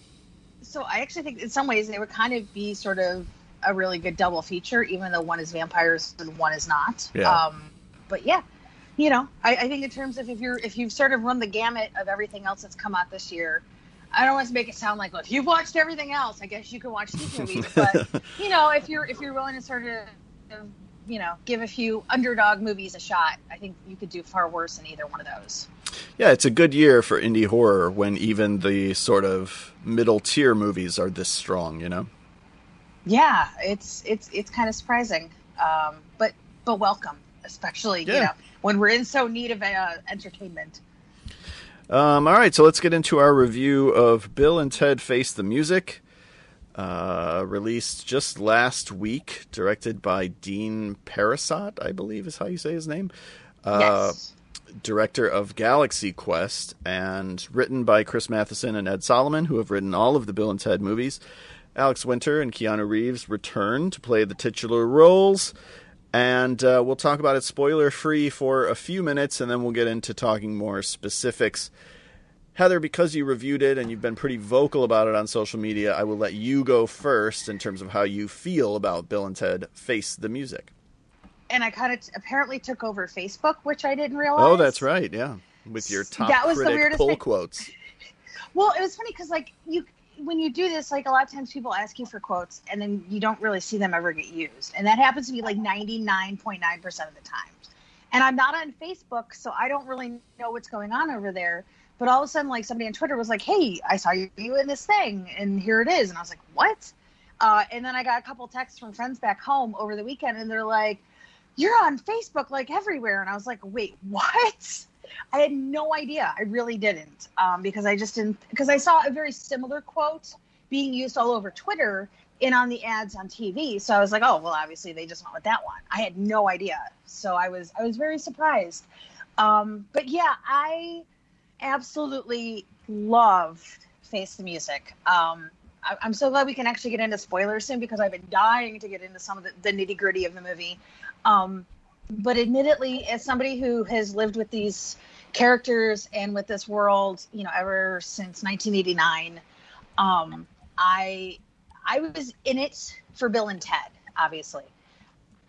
so I actually think in some ways they would kind of be sort of a really good double feature, even though one is vampires and one is not. Yeah. Um, but yeah, you know, I, I think in terms of if you're, if you've sort of run the gamut of everything else that's come out this year, I don't want to make it sound like, well, if you've watched everything else, I guess you can watch these movies. But you know, if you're, if you're willing to sort of, you know, give a few underdog movies a shot, I think you could do far worse than either one of those. Yeah. It's a good year for indie horror when even the sort of middle tier movies are this strong, you know? Yeah, it's it's it's kind of surprising, um, but but welcome, especially yeah. you know when we're in so need of uh, entertainment. Um, all right, so let's get into our review of Bill and Ted Face the Music, uh, released just last week, directed by Dean Parasot, I believe is how you say his name. Uh, yes. Director of Galaxy Quest, and written by Chris Matheson and Ed Solomon, who have written all of the Bill and Ted movies. Alex Winter and Keanu Reeves return to play the titular roles, and uh, we'll talk about it spoiler-free for a few minutes, and then we'll get into talking more specifics. Heather, because you reviewed it and you've been pretty vocal about it on social media, I will let you go first in terms of how you feel about Bill and Ted Face the Music. And I kind of t- apparently took over Facebook, which I didn't realize. Oh, that's right, yeah. With your top that was critic the weirdest pull thing. Quotes. Well, it was funny because, like, you... when you do this, like a lot of times people ask you for quotes and then you don't really see them ever get used. And that happens to be like ninety-nine point nine percent of the time. And I'm not on Facebook, so I don't really know what's going on over there. But all of a sudden, like somebody on Twitter was like, hey, I saw you in this thing and here it is. And I was like, what? Uh, and then I got a couple texts from friends back home over the weekend and they're like, you're on Facebook like everywhere. And I was like, wait, what? I had no idea. I really didn't, um, because I just didn't. Because I saw a very similar quote being used all over Twitter and on the ads on T V. So I was like, "Oh, well, obviously they just went with that one." I had no idea, so I was I was very surprised. Um, but yeah, I absolutely loved Face the Music. Um, I, I'm so glad we can actually get into spoilers soon because I've been dying to get into some of the, the nitty gritty of the movie. Um, But admittedly, as somebody who has lived with these characters and with this world, you know, ever since nineteen eighty-nine, um, I I was in it for Bill and Ted, obviously.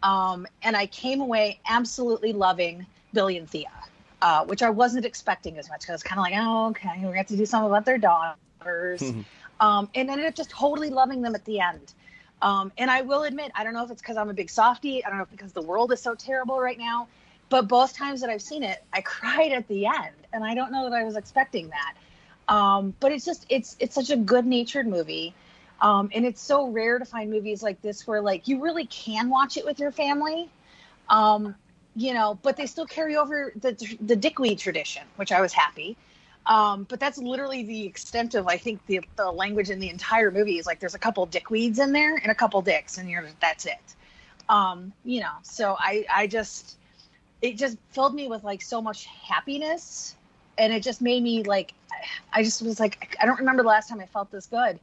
Um, and I came away absolutely loving Billy and Thea, uh, which I wasn't expecting as much because I was kind of like, oh, okay, we have to do something about their daughters. um, and ended up just totally loving them at the end. Um, and I will admit, I don't know if it's because I'm a big softie. I don't know if because the world is so terrible right now. But both times that I've seen it, I cried at the end, and I don't know that I was expecting that. Um, but it's just, it's it's such a good-natured movie, um, and it's so rare to find movies like this where, like, you really can watch it with your family, um, you know, but they still carry over the the dickweed tradition, which I was happy. Um, but that's literally the extent of, I think, the, the language in the entire movie is, like, there's a couple dickweeds in there and a couple dicks, and you're that's it. Um, you know, so I, I just... It just filled me with, like, so much happiness, and it just made me, like, I just was like, I don't remember the last time I felt this good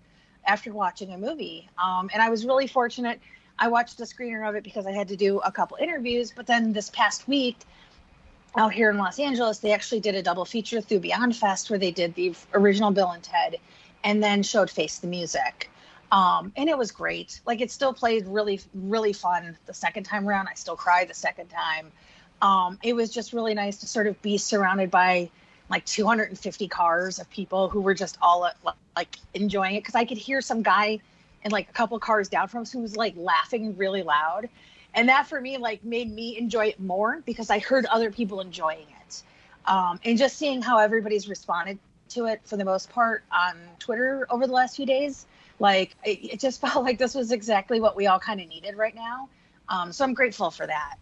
after watching a movie. Um, and I was really fortunate. I watched the screener of it because I had to do a couple interviews, but then this past week out here in Los Angeles, they actually did a double feature through Beyond Fest where they did the original Bill and Ted and then showed Face the Music. Um, and it was great. Like, it still played really, really fun the second time around. I still cried the second time. Um, it was just really nice to sort of be surrounded by, like, two hundred fifty cars of people who were just all, like, enjoying it. Because I could hear some guy in, like, a couple cars down from us who was, like, laughing really loud. And that, for me, like, made me enjoy it more because I heard other people enjoying it. Um, and just seeing how everybody's responded to it, for the most part, on Twitter over the last few days, like, it, it just felt like this was exactly what we all kind of needed right now. Um, so I'm grateful for that.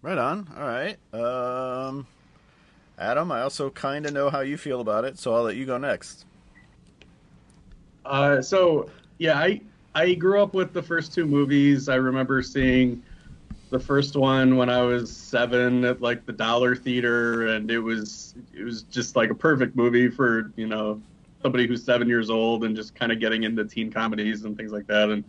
Right on. All right. Um, Adam, I also kind of know how you feel about it, so I'll let you go next. Uh, so, yeah, I I grew up with the first two movies. I remember seeing the first one when I was seven at, like, the Dollar Theater, and it was it was just, like, a perfect movie for, you know, somebody who's seven years old and just kind of getting into teen comedies and things like that. And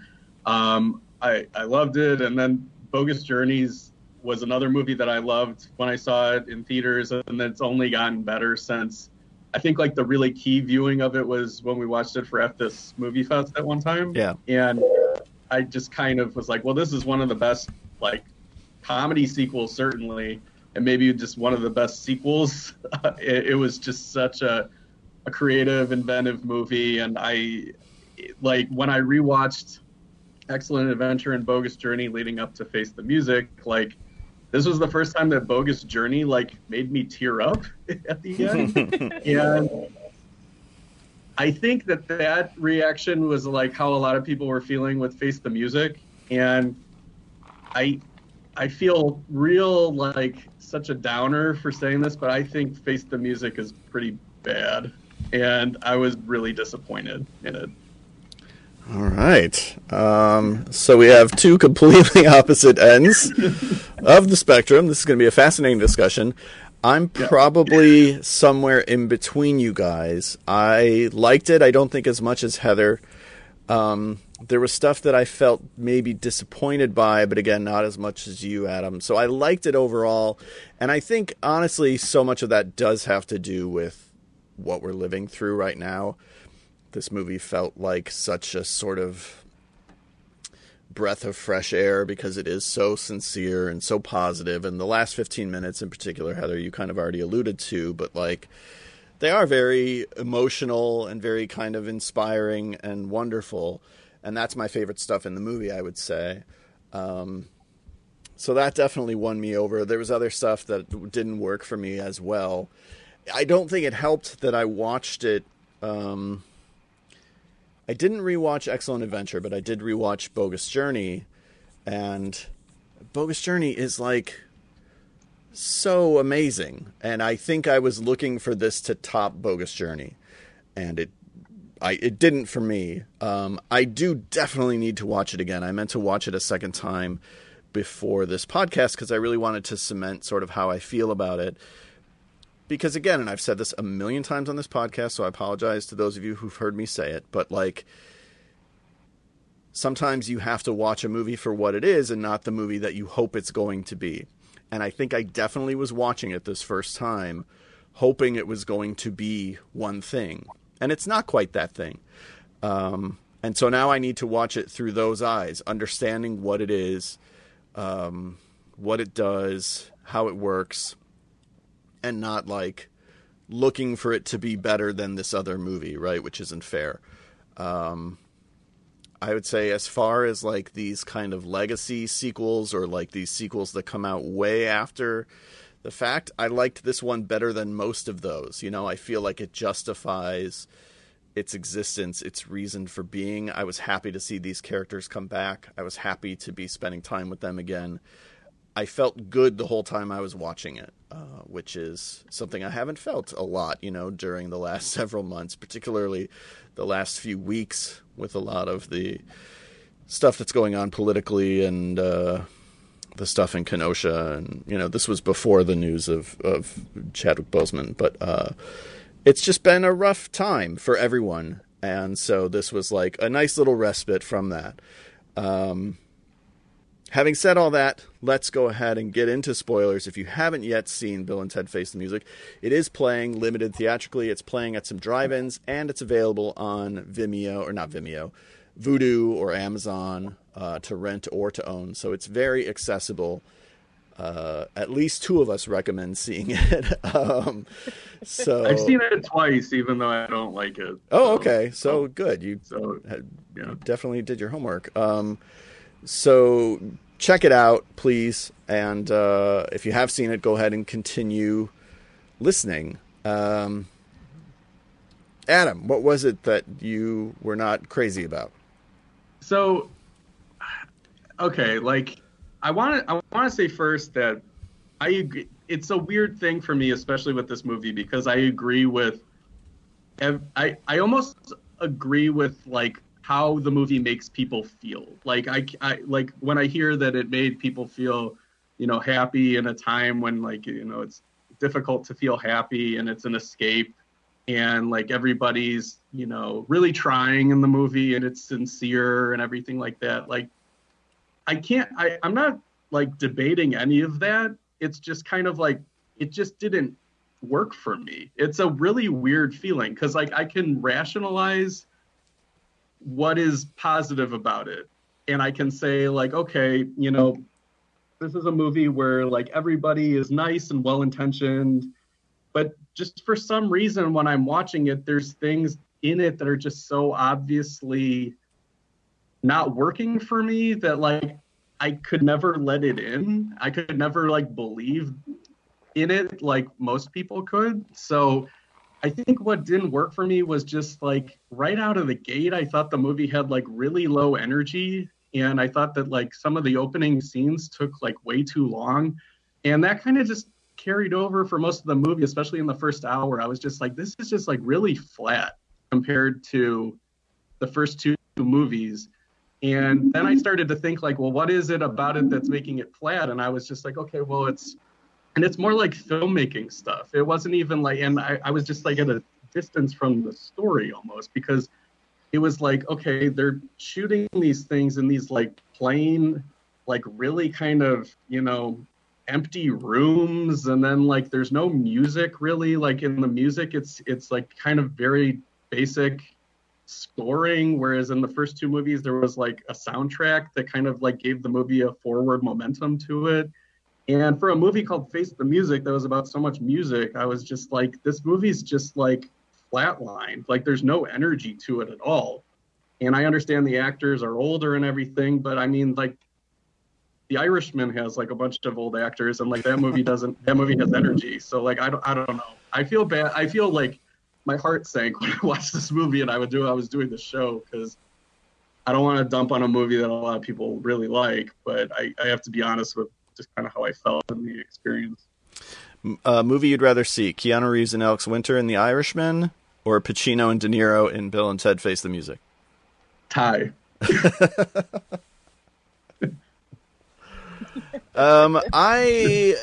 um, I, I loved it. And then Bogus Journeys was another movie that I loved when I saw it in theaters, and it's only gotten better since. I think, like, the really key viewing of it was when we watched it for F This Movie Fest at one time. Yeah. And I just kind of was like, well, this is one of the best, like, comedy sequels, certainly, and maybe just one of the best sequels. it, it was just such a, a creative, inventive movie. And I, like, when I rewatched Excellent Adventure and Bogus Journey leading up to Face the Music, like, this was the first time that Bogus Journey, like, made me tear up at the end. And I think that that reaction was, like, how a lot of people were feeling with Face the Music. And I I feel real, like, such a downer for saying this, but I think Face the Music is pretty bad. And I was really disappointed in it. All right. Um, so we have two completely opposite ends of the spectrum. This is going to be a fascinating discussion. I'm probably yeah. somewhere in between you guys. I liked it. I don't think as much as Heather. Um, there was stuff that I felt maybe disappointed by, but again, not as much as you, Adam. So I liked it overall. And I think, honestly, so much of that does have to do with what we're living through right now. This movie felt like such a sort of breath of fresh air because it is so sincere and so positive. And the last fifteen minutes in particular, Heather, you kind of already alluded to, but, like, they are very emotional and very kind of inspiring and wonderful. And that's my favorite stuff in the movie, I would say. Um, so that definitely won me over. There was other stuff that didn't work for me as well. I don't think it helped that I watched it. Um, I didn't rewatch Excellent Adventure, but I did rewatch Bogus Journey, and Bogus Journey is, like, so amazing. And I think I was looking for this to top Bogus Journey, and it I it didn't for me. Um, I do definitely need to watch it again. I meant to watch it a second time before this podcast because I really wanted to cement sort of how I feel about it. Because, again, and I've said this a million times on this podcast, so I apologize to those of you who've heard me say it, but, like, sometimes you have to watch a movie for what it is and not the movie that you hope it's going to be. And I think I definitely was watching it this first time, hoping it was going to be one thing. And it's not quite that thing. Um, and so now I need to watch it through those eyes, understanding what it is, um, what it does, how it works. And not, like, looking for it to be better than this other movie, right? Which isn't fair. Um, I would say as far as like these kind of legacy sequels or like these sequels that come out way after the fact, I liked this one better than most of those. You know, I feel like it justifies its existence, its reason for being. I was happy to see these characters come back. I was happy to be spending time with them again. I felt good the whole time I was watching it, uh, which is something I haven't felt a lot, you know, during the last several months, particularly the last few weeks with a lot of the stuff that's going on politically and uh, the stuff in Kenosha. And, you know, this was before the news of, of Chadwick Boseman, but uh, it's just been a rough time for everyone. And so this was like a nice little respite from that. Um Having said all that, let's go ahead and get into spoilers. If you haven't yet seen Bill and Ted Face the Music, it is playing limited theatrically. It's playing at some drive-ins, and it's available on Vimeo, or not Vimeo, Vudu or Amazon uh, to rent or to own. So it's very accessible. Uh, at least two of us recommend seeing it. um, so I've seen it twice, even though I don't like it. Oh, okay. So good. You, so, yeah. You definitely did your homework. Um, so... Check it out, please, and uh, if you have seen it, go ahead and continue listening. Um, Adam, what was it that you were not crazy about? So, okay, like I want to, I want to say first that I agree, it's a weird thing for me, especially with this movie, because I agree with, I I almost agree with like. how the movie makes people feel. Like I, I, like when I hear that it made people feel, you know, happy in a time when like, you know, it's difficult to feel happy and it's an escape and like everybody's, you know, really trying in the movie and it's sincere and everything like that. Like I can't, I, I'm not like debating any of that. It's just kind of like, it just didn't work for me. It's a really weird feeling. Cause like I can rationalize what is positive about it, and I can say like, okay, you know, this is a movie where like everybody is nice and well-intentioned, but just for some reason when I'm watching it, there's things in it that are just so obviously not working for me that like I could never let it in. I could never like believe in it like most people could. So I think what didn't work for me was just like right out of the gate, I thought the movie had like really low energy. And I thought that like some of the opening scenes took like way too long. And that kind of just carried over for most of the movie, especially in the first hour. I was just like, this is just like really flat compared to the first two movies. And then I started to think like, well, what is it about it that's making it flat? And I was just like, okay, well, it's And it's more like filmmaking stuff. It wasn't even like, and I, I was just like at a distance from the story almost, because it was like, okay, they're shooting these things in these like plain, like really kind of, you know, empty rooms. And then like, there's no music really, like in the music, it's, it's like kind of very basic scoring. Whereas in the first two movies, there was like a soundtrack that kind of like gave the movie a forward momentum to it. And for a movie called Face the Music that was about so much music, I was just like, this movie's just like flatlined. Like there's no energy to it at all. And I understand the actors are older and everything, but I mean like The Irishman has like a bunch of old actors and like that movie doesn't, that movie has energy. So like, I don't, I don't know. I feel bad. I feel like my heart sank when I watched this movie and I would do, I was doing the show because I don't want to dump on a movie that a lot of people really like, but I, I have to be honest with just kind of how I felt in the experience. A movie you'd rather see, Keanu Reeves and Alex Winter in The Irishman or Pacino and De Niro in Bill and Ted Face the Music? Tie. um, I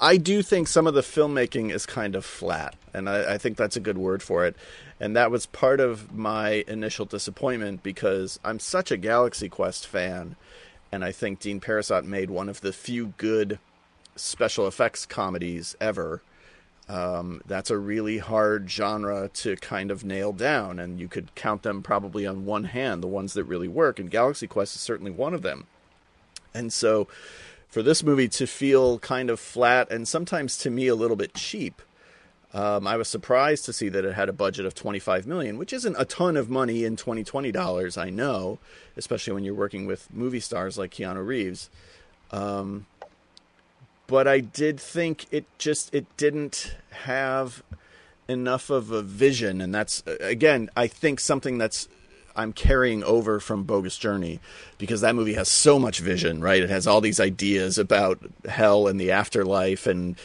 I do think some of the filmmaking is kind of flat, and I, I think that's a good word for it. And that was part of my initial disappointment because I'm such a Galaxy Quest fan. And I think Dean Parasot made one of the few good special effects comedies ever. Um, that's a really hard genre to kind of nail down. And you could count them probably on one hand, the ones that really work. And Galaxy Quest is certainly one of them. And so for this movie to feel kind of flat and sometimes to me a little bit cheap, Um, I was surprised to see that it had a budget of twenty-five million dollars, which isn't a ton of money in twenty twenty dollars, I know, especially when you're working with movie stars like Keanu Reeves. Um, but I did think it just, it didn't have enough of a vision. And that's, again, I think something that's, I'm carrying over from Bogus Journey, because that movie has so much vision, right? It has all these ideas about hell and the afterlife and,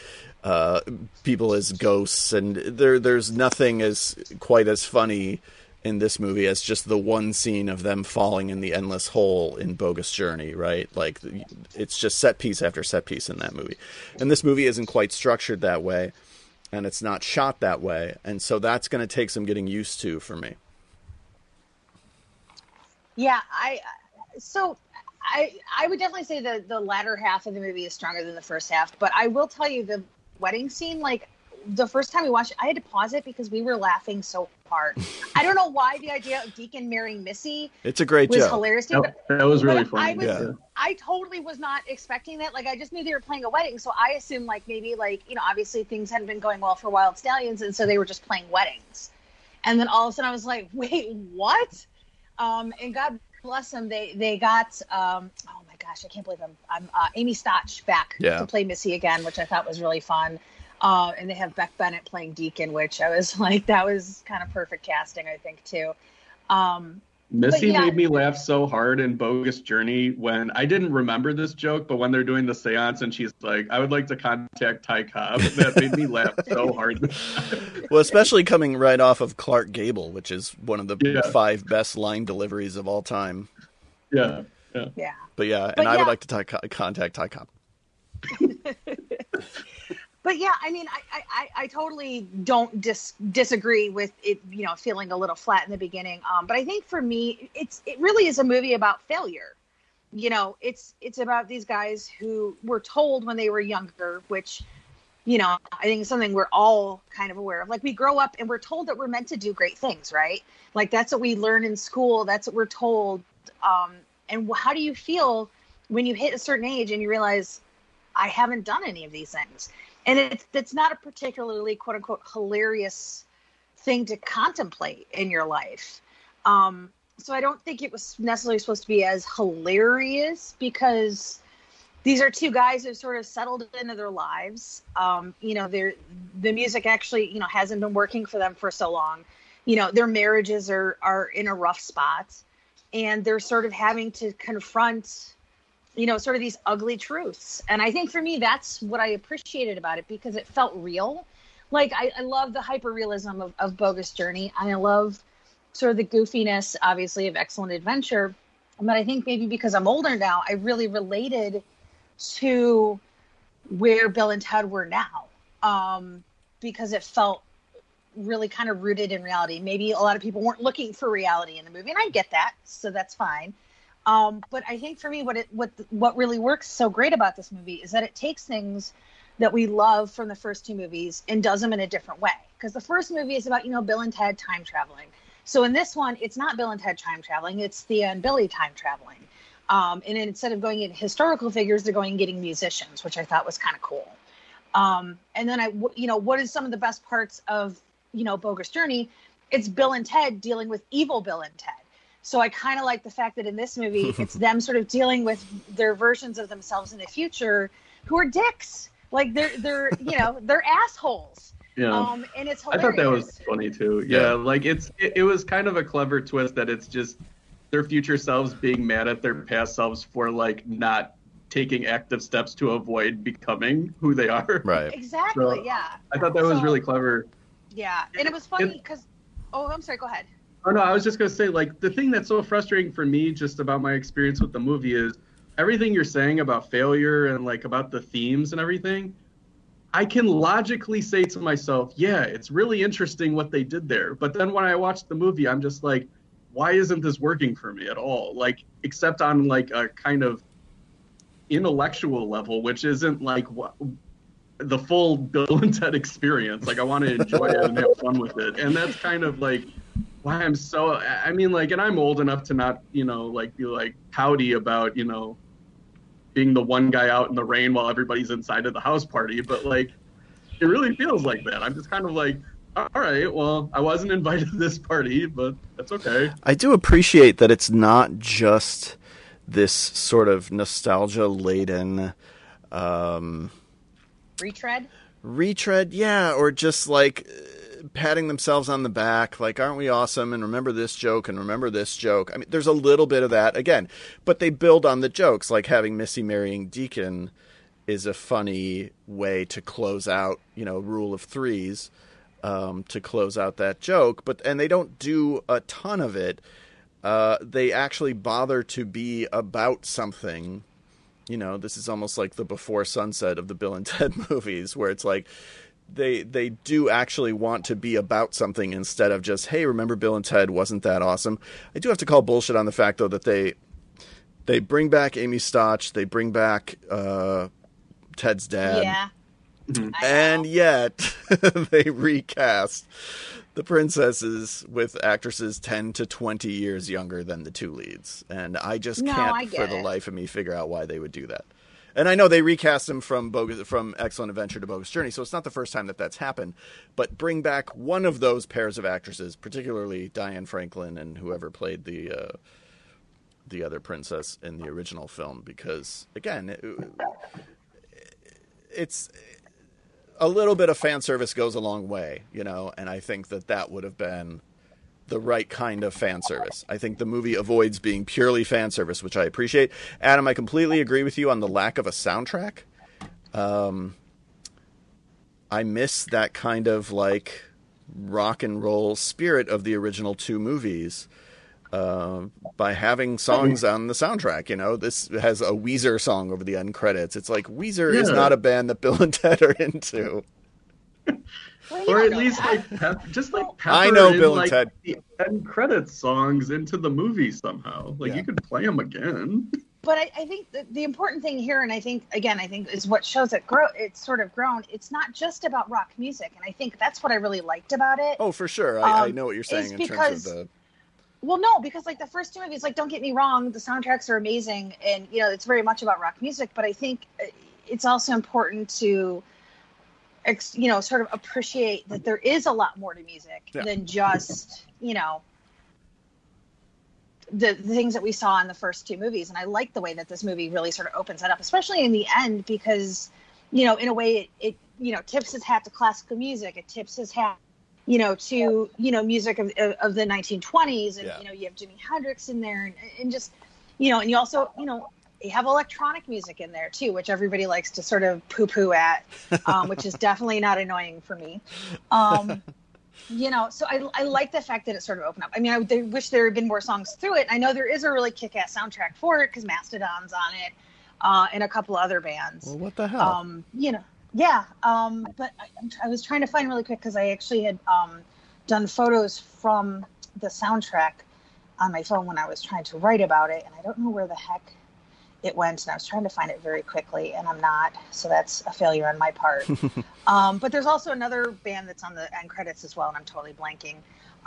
Uh, people as ghosts, and there, there's nothing as quite as funny in this movie as just the one scene of them falling in the endless hole in Bogus Journey, right? Like, it's just set piece after set piece in that movie. And this movie isn't quite structured that way, and it's not shot that way. And so that's going to take some getting used to for me. Yeah, I, so I, I would definitely say that the latter half of the movie is stronger than the first half, but I will tell you the wedding scene, like the first time we watched it, I had to pause it because we were laughing so hard. I don't know why the idea of Deacon marrying Missy, it's a great was joke. Hilarious to me, that, but, that was really funny. I, was, yeah. I totally was not expecting that. Like, I just knew they were playing a wedding, so I assumed, like, maybe, like, you know, obviously things hadn't been going well for Wild Stallions, and so they were just playing weddings. And then all of a sudden I was like, wait, what? Um, and God bless them, they they got um oh my gosh, I can't believe I'm I'm uh, Amy Stotch back yeah. to play Missy again, which I thought was really fun. Uh, and they have Beck Bennett playing Deacon, which I was like, that was kind of perfect casting, I think, too. Um, Missy yeah. made me laugh so hard in Bogus Journey when I didn't remember this joke, but when they're doing the seance and she's like, I would like to contact Ty Cobb. That made me laugh so hard. Well, especially coming right off of Clark Gable, which is one of the yeah. five best line deliveries of all time. Yeah. Yeah. yeah. But yeah, and but, I yeah. would like to ty- contact Ty Cobb. But yeah, I mean, I, I, I totally don't dis- disagree with it, you know, feeling a little flat in the beginning. Um, but I think for me, it's it really is a movie about failure. You know, it's it's about these guys who were told when they were younger, which, you know, I think is something we're all kind of aware of. Like, we grow up and we're told that we're meant to do great things, right? Like, that's what we learn in school. That's what we're told. Um, and how do you feel when you hit a certain age and you realize, I haven't done any of these things? And it's, it's not a particularly, quote unquote, hilarious thing to contemplate in your life. Um, so I don't think it was necessarily supposed to be as hilarious, because these are two guys who sort of settled into their lives. Um, you know, they're, the music actually, you know, hasn't been working for them for so long. You know, their marriages are, are in a rough spot, and they're sort of having to confront, you know, sort of these ugly truths. And I think for me, that's what I appreciated about it, because it felt real. Like, I, I love the hyper-realism of, of Bogus Journey. I love sort of the goofiness, obviously, of Excellent Adventure. But I think maybe because I'm older now, I really related to where Bill and Ted were now, um, because it felt really kind of rooted in reality. Maybe a lot of people weren't looking for reality in the movie, and I get that, so that's fine. Um, but I think for me, what it what what really works so great about this movie is that it takes things that we love from the first two movies and does them in a different way. Because the first movie is about, you know, Bill and Ted time traveling. So in this one, it's not Bill and Ted time traveling. It's Thea and Billy time traveling. Um, and instead of going in historical figures, they're going and getting musicians, which I thought was kind of cool. Um, and then, I, you know, what is some of the best parts of, you know, Bogus Journey? It's Bill and Ted dealing with evil Bill and Ted. So I kind of like the fact that in this movie, it's them sort of dealing with their versions of themselves in the future who are dicks. Like, they're, they're you know, they're assholes. Yeah. Um, and it's hilarious. I thought that was funny, too. Yeah, yeah. Like, it's it, it was kind of a clever twist that it's just their future selves being mad at their past selves for, like, not taking active steps to avoid becoming who they are. Right. Exactly, so, yeah. I thought that was so, really clever. Yeah, and it was funny because – oh, I'm sorry, go ahead. Oh, no, I was just going to say, like, the thing that's so frustrating for me just about my experience with the movie is everything you're saying about failure and, like, about the themes and everything, I can logically say to myself, yeah, it's really interesting what they did there. But then when I watch the movie, I'm just like, why isn't this working for me at all? Like, except on, like, a kind of intellectual level, which isn't, like, what, the full Bill and Ted experience. Like, I want to enjoy it and have fun with it. And that's kind of, like... Why I'm so, I mean, like, and I'm old enough to not, you know, like, be, like, pouty about, you know, being the one guy out in the rain while everybody's inside of the house party. But, like, It really feels like that. I'm just kind of like, all right, well, I wasn't invited to this party, but that's okay. I do appreciate that it's not just this sort of nostalgia-laden... Um, retread? Retread, yeah, or just like... patting themselves on the back, like, aren't we awesome, and remember this joke, and remember this joke. I mean, there's a little bit of that, again, but they build on the jokes, like having Missy marrying Deacon is a funny way to close out, you know, rule of threes, um, to close out that joke, but, and they don't do a ton of it. Uh, they actually bother to be about something. You know, this is almost like the before sunset of the Bill and Ted movies, where it's like, They they do actually want to be about something instead of just, hey, remember Bill and Ted, wasn't that awesome? I do have to call bullshit on the fact, though, that they they bring back Amy Stotch, they bring back uh, Ted's dad. Yeah. And yet they recast the princesses with actresses ten to twenty years younger than the two leads. And I just no, can't I for the it. life of me figure out why they would do that. And I know they recast him from Bogus, from Excellent Adventure to Bogus Journey, so it's not the first time that that's happened. But bring back one of those pairs of actresses, particularly Diane Franklin and whoever played the uh, the other princess in the original film, because again, it, it's a little bit of fan service goes a long way, you know. And I think that that would have been the right kind of fan service. I think the movie avoids being purely fan service, which I appreciate. Adam, I completely agree with you on the lack of a soundtrack. Um, I miss that kind of like rock and roll spirit of the original two movies uh, by having songs on the soundtrack. You know, this has a Weezer song over the end credits. It's like Weezer yeah. is not a band that Bill and Ted are into. Well, or at least that. like pep- just like pepper I know in Bill like and Ted. the end credits songs into the movie somehow. Like yeah. you could play them again. But I, I think the, the important thing here, and I think again, I think is what shows it grow. It's sort of grown. It's not just about rock music, and I think that's what I really liked about it. Oh, for sure, I, um, I know what you're saying in because, terms of the. Well, no, because like the first two movies, like don't get me wrong, the soundtracks are amazing, and you know it's very much about rock music. But I think it's also important to. you know, sort of appreciate that there is a lot more to music yeah. than just, you know, the, the things that we saw in the first two movies. And I like the way that this movie really sort of opens that up, especially in the end, because, you know, in a way it, it you know, tips his hat to classical music. It tips his hat, you know, to, you know, music of, of the nineteen twenties. And, yeah. you know, you have Jimi Hendrix in there and, and just, you know, and you also, you know, you have electronic music in there too, which everybody likes to sort of poo-poo at, um, which is definitely not annoying for me. Um, you know, so I, I like the fact that it sort of opened up. I mean, I they wish there had been more songs through it. I know there is a really kick-ass soundtrack for it because Mastodon's on it uh, and a couple other bands. Well, what the hell? Um, you know, yeah. Um, but I, I was trying to find really quick because I actually had um, done photos from the soundtrack on my phone when I was trying to write about it, and I don't know where the heck it went, and I was trying to find it very quickly, and I'm not, so that's a failure on my part. um, but there's also another band that's on the end credits as well, and I'm totally blanking.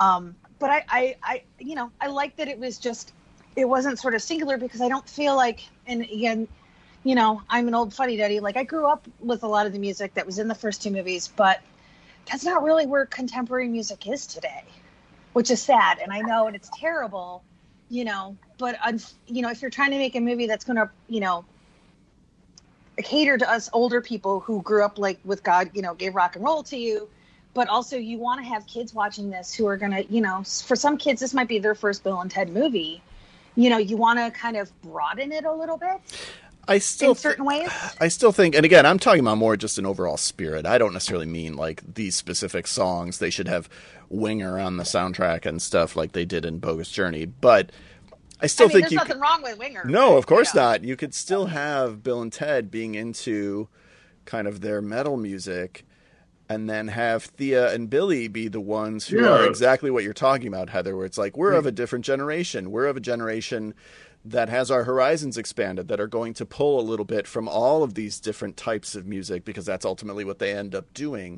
Um, but I, I, I, you know, I like that it was just, it wasn't sort of singular, because I don't feel like, and again, you know, I'm an old fuddy-duddy, like I grew up with a lot of the music that was in the first two movies, but that's not really where contemporary music is today, which is sad, and I know, and it's terrible, you know, but, you know, if you're trying to make a movie that's going to, you know, cater to us older people who grew up like with God, you know, gave rock and roll to you, but also you want to have kids watching this who are going to, you know, for some kids, this might be their first Bill and Ted movie. You know, you want to kind of broaden it a little bit. I still in certain th- ways. I still think, and again, I'm talking about more just an overall spirit. I don't necessarily mean like these specific songs. They should have Winger on the soundtrack and stuff like they did in Bogus Journey. But I still I mean, think there's you nothing could, wrong with Winger. No, of course you know. not. You could still have Bill and Ted being into kind of their metal music, and then have Thea and Billy be the ones who yeah. are exactly what you're talking about, Heather. Where it's like we're yeah. of a different generation. We're of a generation that has our horizons expanded, that are going to pull a little bit from all of these different types of music, because that's ultimately what they end up doing.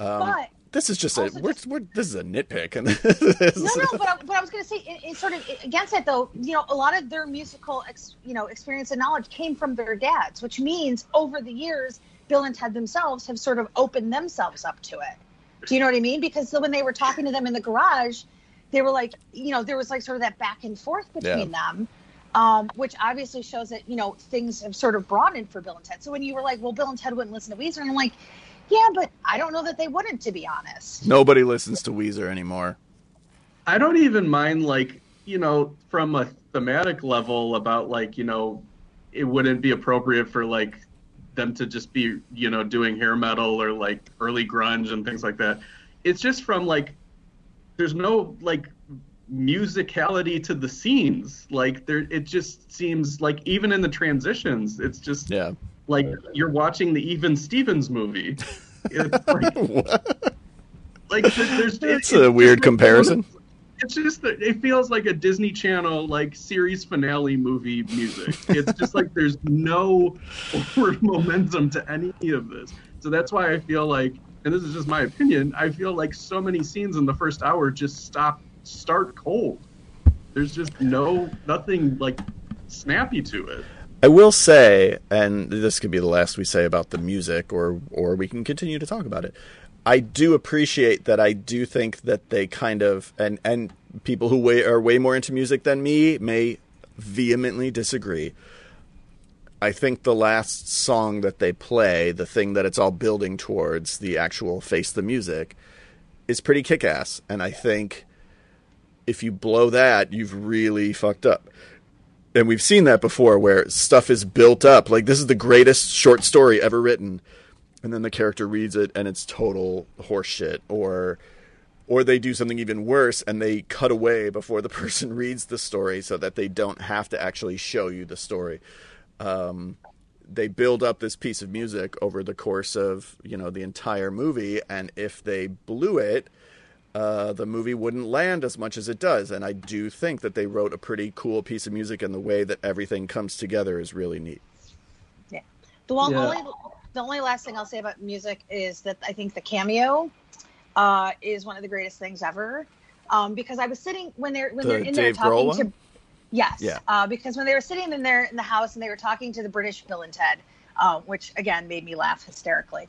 Um, but this is just a, we're, just, we're, this is a nitpick. And no, no, but I, but I was going to say, it, it sort of against that though, you know, a lot of their musical, ex, you know, experience and knowledge came from their dads, which means over the years, Bill and Ted themselves have sort of opened themselves up to it. Do you know what I mean? Because when they were talking to them in the garage, they were like, you know, there was like sort of that back and forth between yeah. them, um, which obviously shows that, you know, things have sort of broadened for Bill and Ted. So when you were like, well, Bill and Ted wouldn't listen to Weezer, I'm like, yeah, but I don't know that they wouldn't, to be honest. Nobody listens to Weezer anymore. I don't even mind, like, you know, from a thematic level about, like, you know, it wouldn't be appropriate for, like, them to just be, you know, doing hair metal or, like, early grunge and things like that. It's just from, like, there's no, like, musicality to the scenes. Like, there, it just seems, like, even in the transitions, it's just... yeah. Like, you're watching the Even Stevens movie. It's like, what? Like there's... It's it, a it, weird it's comparison. Like, it's just... It feels like a Disney Channel, like, series finale movie music. It's just like there's no forward momentum to any of this. So that's why I feel like... And this is just my opinion. I feel like so many scenes in the first hour just stop, start cold. There's just no... Nothing, like, snappy to it. I will say, and this could be the last we say about the music, or or we can continue to talk about it. I do appreciate that. I do think that they kind of, and, and people who way, are way more into music than me may vehemently disagree. I think the last song that they play, the thing that it's all building towards, the actual Face the Music, is pretty kick-ass. And I think if you blow that, you've really fucked up. And we've seen that before where stuff is built up. Like, this is the greatest short story ever written. And then the character reads it and it's total horseshit. Or or they do something even worse and they cut away before the person reads the story so that they don't have to actually show you the story. Um, they build up this piece of music over the course of, you know, the entire movie. And if they blew it, Uh, the movie wouldn't land as much as it does. And I do think that they wrote a pretty cool piece of music, and the way that everything comes together is really neat. Yeah. The, one, yeah. Only, the only last thing I'll say about music is that I think the cameo uh, is one of the greatest things ever. Um, because I was sitting when they're, when the they're in Dave there talking Grohl to... One? Yes. Yeah. Uh, because when they were sitting in there in the house and they were talking to the British Bill and Ted, uh, which, again, made me laugh hysterically.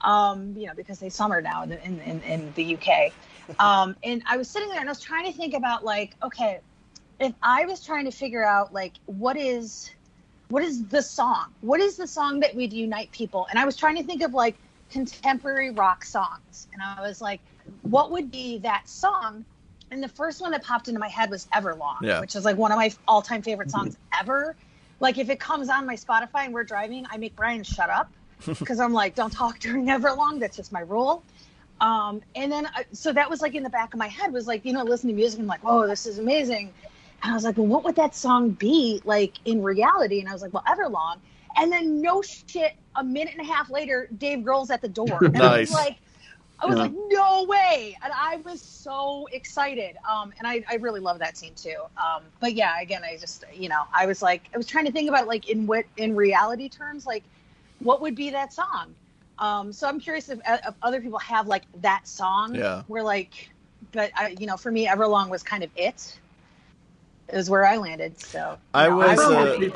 Um, you know, because they summer now in, in, in the U K. Um, and I was sitting there and I was trying to think about, like, okay, if I was trying to figure out, like, what is, what is the song? What is the song that would unite people? And I was trying to think of, like, contemporary rock songs. And I was like, what would be that song? And the first one that popped into my head was Everlong, yeah. which is, like, one of my all-time favorite songs ever. Like, if it comes on my Spotify and we're driving, I make Brian shut up because I'm like, don't talk during Everlong. That's just my rule. Um, and then, I, so that was like in the back of my head was like, you know, listening to music. I'm like, whoa, this is amazing. And I was like, well, what would that song be like in reality? And I was like, well, Everlong. And then no shit, a minute and a half later, Dave Grohl's at the door. And nice. I was like, I was yeah. like, no way. And I was so excited. Um, and I, I really love that scene too. Um, but yeah, again, I just, you know, I was like, I was trying to think about like in what, in reality terms, like what would be that song? Um, so I'm curious if, if other people have like that song yeah. where like, but I, you know, for me, Everlong was kind of it. It was where I landed. So I know, was, I uh,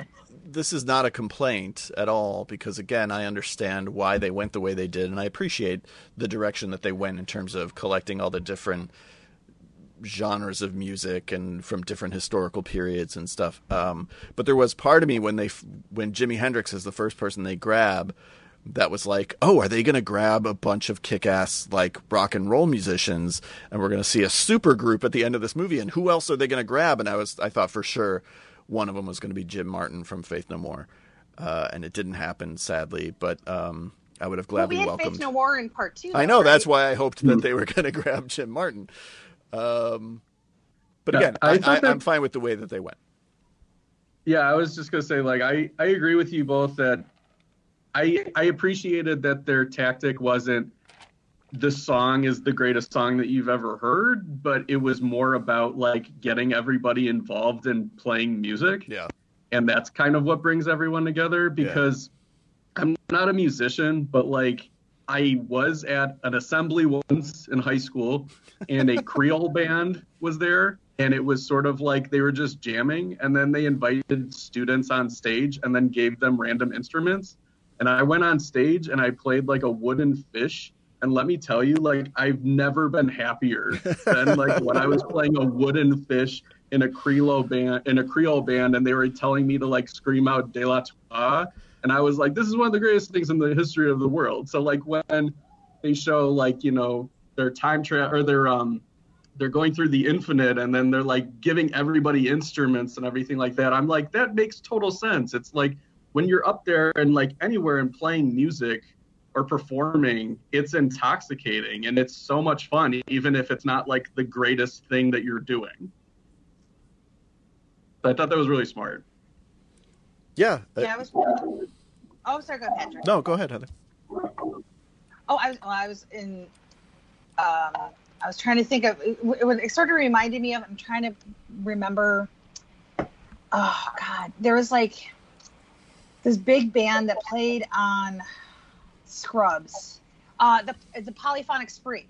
this is not a complaint at all, because again, I understand why they went the way they did. And I appreciate the direction that they went in terms of collecting all the different genres of music and from different historical periods and stuff. Um, but there was part of me when they, when Jimi Hendrix is the first person they grab, that was like, oh, are they going to grab a bunch of kick-ass like rock and roll musicians, and we're going to see a super group at the end of this movie? And who else are they going to grab? And I was, I thought for sure one of them was going to be Jim Martin from Faith No More, uh, and it didn't happen, sadly. But um, I would have gladly well, we had welcomed Faith No More in part two. Though, I know right? That's why I hoped that they were going to grab Jim Martin. Um, but yeah, again, I, I, that... I'm fine with the way that they went. Yeah, I was just going to say, like, I, I agree with you both that. I, I appreciated that their tactic wasn't the song is the greatest song that you've ever heard, but it was more about like getting everybody involved in playing music. Yeah. And that's kind of what brings everyone together, because yeah. I'm not a musician, but like I was at an assembly once in high school and a Creole band was there. And it was sort of like they were just jamming, and then they invited students on stage and then gave them random instruments. And I went on stage and I played like a wooden fish. And let me tell you, like, I've never been happier than like when I was playing a wooden fish in a Creole band, in a Creole band, and they were telling me to like scream out De La Toa. And I was like, this is one of the greatest things in the history of the world. So like when they show like, you know, their time tra- or their, um, they're going through the infinite and then they're like giving everybody instruments and everything like that. I'm like, that makes total sense. It's like when you're up there and like anywhere and playing music or performing, it's intoxicating and it's so much fun, even if it's not like the greatest thing that you're doing. So I thought that was really smart. Yeah. Yeah, I was. Oh, sorry. Go ahead, Patrick. No, go ahead, Heather. Oh, I was. Well, I was in. Um, I was trying to think of it, was, it sort of reminded me of, I'm trying to remember, oh God, there was like this big band that played on Scrubs, uh, the, the Polyphonic Spree.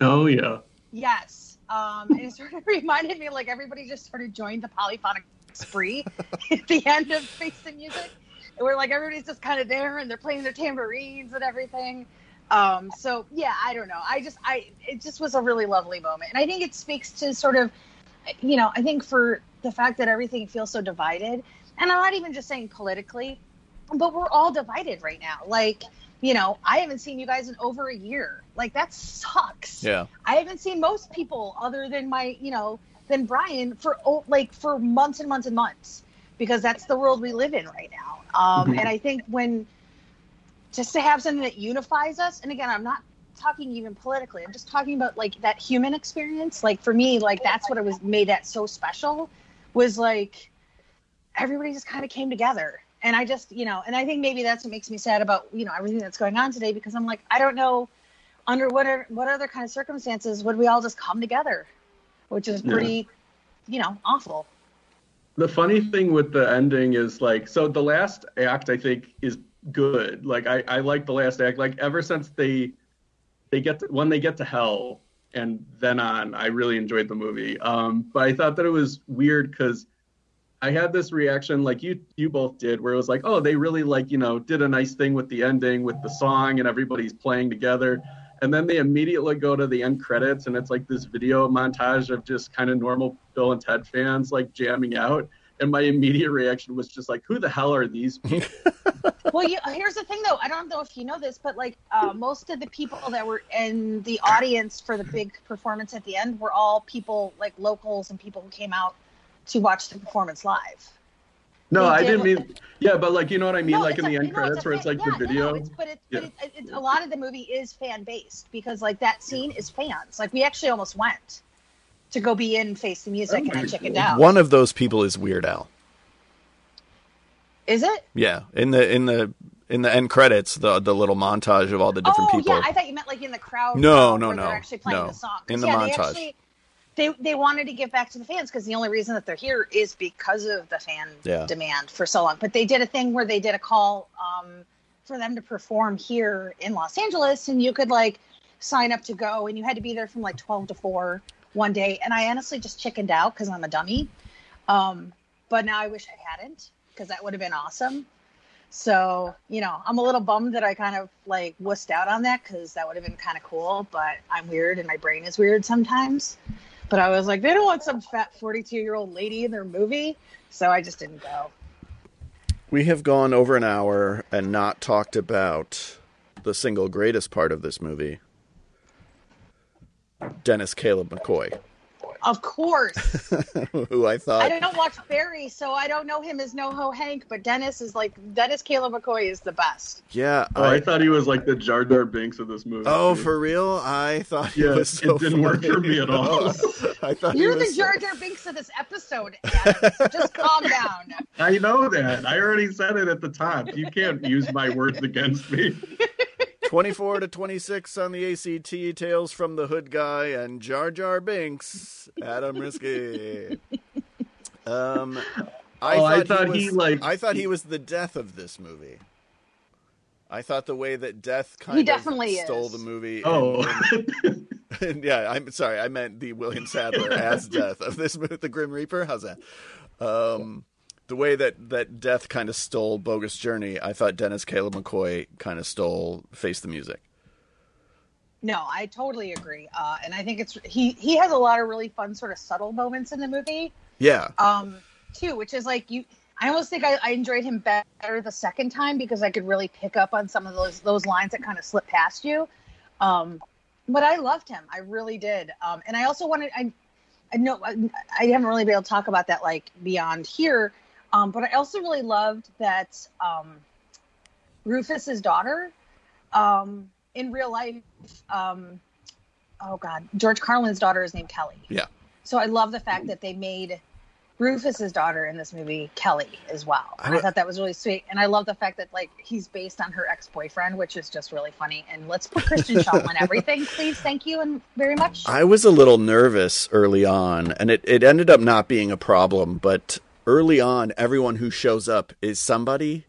Oh yeah. Yes. Um, and it sort of reminded me, like everybody just sort of joined the Polyphonic Spree at the end of Face the Music, where like everybody's just kind of there and they're playing their tambourines and everything. Um, so yeah, I don't know. I just, I, it just was a really lovely moment. And I think it speaks to sort of, you know, I think for the fact that everything feels so divided, and I'm not even just saying politically, but we're all divided right now. Like, you know, I haven't seen you guys in over a year. Like that sucks. Yeah. I haven't seen most people other than my, you know, than Brian for oh, like for months and months and months, because that's the world we live in right now. Um, mm-hmm. And I think when, just to have something that unifies us. And again, I'm not talking even politically. I'm just talking about like that human experience. Like for me, like that's what it was made that so special, was like everybody just kind of came together. And I just, you know, and I think maybe that's what makes me sad about, you know, everything that's going on today, because I'm like, I don't know under what, are, what other kind of circumstances would we all just come together, which is pretty, yeah. you know, awful. The funny thing with the ending is like, so the last act I think is good. Like I, I like the last act. Like ever since they they get to, when they get to hell and then on, I really enjoyed the movie. Um, but I thought that it was weird because I had this reaction like you you both did, where it was like, oh, they really like, you know, did a nice thing with the ending with the song and everybody's playing together. And then they immediately go to the end credits and it's like this video montage of just kind of normal Bill and Ted fans like jamming out. And my immediate reaction was just like, who the hell are these people? Well, you, here's the thing, though. I don't know if you know this, but like uh, most of the people that were in the audience for the big performance at the end were all people like locals and people who came out to watch the performance live. No, I didn't mean. Yeah, but like, you know what I mean? No, like in a, the end no, credits it's where fan, it's like yeah, the video. No, it's, but it's, yeah. but it's, it's, a lot of the movie is fan based because like that scene is fans. Like we actually almost went to go be in Face the Music, oh, and I check it out. One of those people is Weird Al. Is it? Yeah, in the in the in the end credits, the the little montage of all the different oh, people. Oh yeah, I thought you meant like in the crowd. No, no, no. They're actually playing no. the song. In the yeah, montage. They, actually, they they wanted to give back to the fans because the only reason that they're here is because of the fan yeah. demand for so long. But they did a thing where they did a call um, for them to perform here in Los Angeles, and you could like sign up to go, and you had to be there from like twelve to four. One day, and I honestly just chickened out because I'm a dummy. Um, but now I wish I hadn't, because that would have been awesome. So, you know, I'm a little bummed that I kind of like wussed out on that, because that would have been kind of cool. But I'm weird and my brain is weird sometimes. But I was like, they don't want some fat forty-two year old lady in their movie. So I just didn't go. We have gone over an hour and not talked about the single greatest part of this movie. Dennis Caleb McCoy. Of course. Who I thought... I don't watch Barry, so I don't know him as NoHo Hank, but Dennis is like... Dennis Caleb McCoy is the best. Yeah. Oh, I, I thought he was like the Jar Jar Binks of this movie. Oh, for real? I thought he yeah, was so It didn't funny. work for me at all. I thought You're the so... Jar Jar Binks of this episode, Adam. Just calm down. I know that. I already said it at the top. You can't use my words against me. twenty-four to twenty-six on the A C T, Tales from the Hood guy, and Jar Jar Binks, Adam Risky. Um, I, oh, thought I thought he, was, he like I thought he was the death of this movie. I thought the way that death kind of stole is. the movie. Oh, and, and, and yeah, I'm sorry, I meant the William Sadler as death of this movie, the Grim Reaper. How's that? Um, the way that, that Death kind of stole Bogus Journey, I thought Dennis Caleb McCoy kind of stole Face the Music. No, I totally agree. Uh, and I think it's he, he has a lot of really fun sort of subtle moments in the movie. Yeah. Um, too, which is like you... I almost think I, I enjoyed him better the second time because I could really pick up on some of those those lines that kind of slip past you. Um, but I loved him. I really did. Um, and I also wanted... I, I know I, I haven't really been able to talk about that like beyond here, um, but I also really loved that um, Rufus's daughter... Um, in real life, um, oh God, George Carlin's daughter is named Kelly. Yeah. So I love the fact that they made Rufus's daughter in this movie Kelly as well. I, I thought that was really sweet. And I love the fact that like he's based on her ex-boyfriend, which is just really funny. And let's put Christian Shaw on everything, please. Thank you and very much. I was a little nervous early on, and it, it ended up not being a problem. But early on, everyone who shows up is somebody.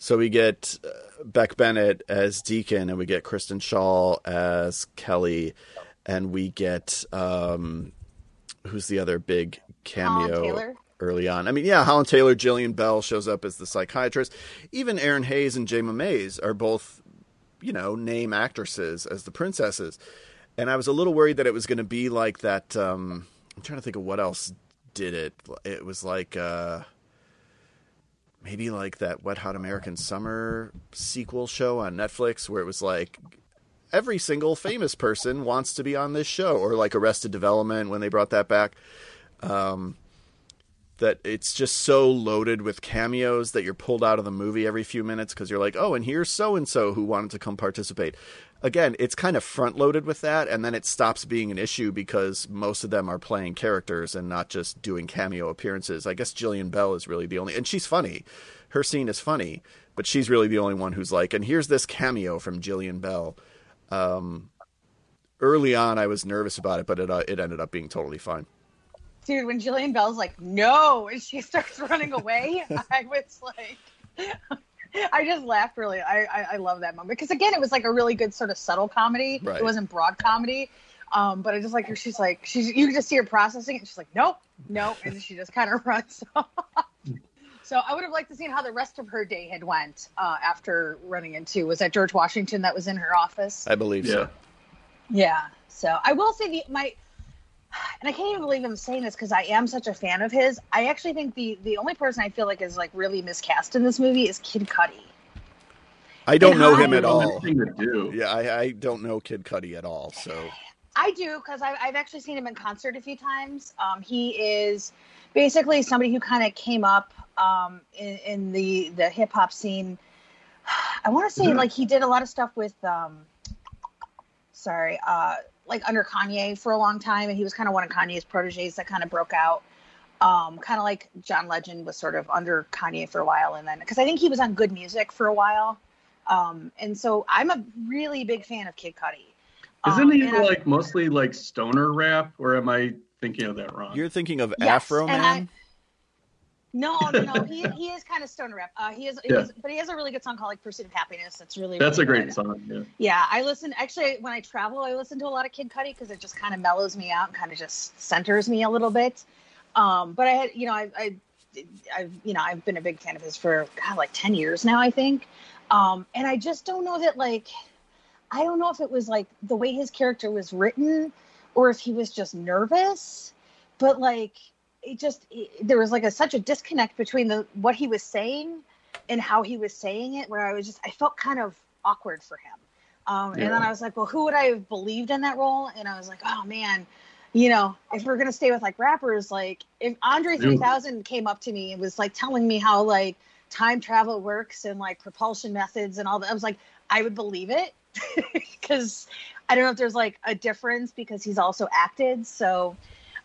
So we get uh, Beck Bennett as Deacon, and we get Kristen Schaal as Kelly, and we get um, who's the other big cameo early on? I mean, yeah, Holland Taylor, Jillian Bell shows up as the psychiatrist. Even Aaron Hayes and Jayma Mays are both, you know, name actresses as the princesses. And I was a little worried that it was going to be like that. Um, I'm trying to think of what else did it. It was like... Uh, Maybe like that Wet Hot American Summer sequel show on Netflix where it was like every single famous person wants to be on this show, or like Arrested Development when they brought that back. Um, that it's just so loaded with cameos that you're pulled out of the movie every few minutes because you're like, oh, and here's so-and-so who wanted to come participate. Again, it's kind of front-loaded with that, and then it stops being an issue because most of them are playing characters and not just doing cameo appearances. I guess Jillian Bell is really the only... And she's funny. Her scene is funny, but she's really the only one who's like, and here's this cameo from Jillian Bell. Um, early on, I was nervous about it, but it uh, it ended up being totally fine. Dude, when Jillian Bell's like, no, and she starts running away, I was like... I just laughed really. I, I, I love that moment because again, it was like a really good sort of subtle comedy. Right. It wasn't broad comedy, um, but I just like her. She's like she's you can just see her processing, and she's like nope, nope, and she just kind of runs off. So I would have liked to see how the rest of her day had went uh, after running into was that George Washington that was in her office. I believe yeah. so. Yeah. So I will say the my. And I can't even believe I'm saying this because I am such a fan of his. I actually think the, the only person I feel like is like really miscast in this movie is Kid Cudi. I don't and know I, him at all. Do. Yeah, I, I don't know Kid Cudi at all. So I do because I've, I've actually seen him in concert a few times. Um, he is basically somebody who kind of came up um, in, in the, the hip hop scene. I want to say yeah. like he did a lot of stuff with. Um, sorry. Uh, like under Kanye for a long time. And he was kind of one of Kanye's proteges that kind of broke out. Um, kind of like John Legend was sort of under Kanye for a while. And then, cause I think he was on Good Music for a while. Um, and so I'm a really big fan of Kid Cudi. Isn't um, he like I'm, mostly like stoner rap, or am I thinking of that wrong? You're thinking of yes, Afro Man. I, no, no, no. he, he is kind of stoner rap. Uh, he is, yeah. but he has a really good song called like Pursuit of Happiness. That's really, that's really a great good. song. Yeah. yeah. I listen, actually when I travel, I listen to a lot of Kid Cudi cause it just kind of mellows me out and kind of just centers me a little bit. Um, but I had, you know, I, I, I've, you know, I've been a big fan of his for God, like ten years now, I think. Um, and I just don't know that like, I don't know if it was like the way his character was written or if he was just nervous, but like, it just it, there was like a such a disconnect between the what he was saying and how he was saying it, where I was just I felt kind of awkward for him. Um, yeah. And then I was like, well, who would I have believed in that role? And I was like, oh man, you know, if we're gonna stay with like rappers, like if Andre three thousand came up to me and was like telling me how like time travel works and like propulsion methods and all that, I was like, I would believe it because I don't know if there's like a difference because he's also acted so.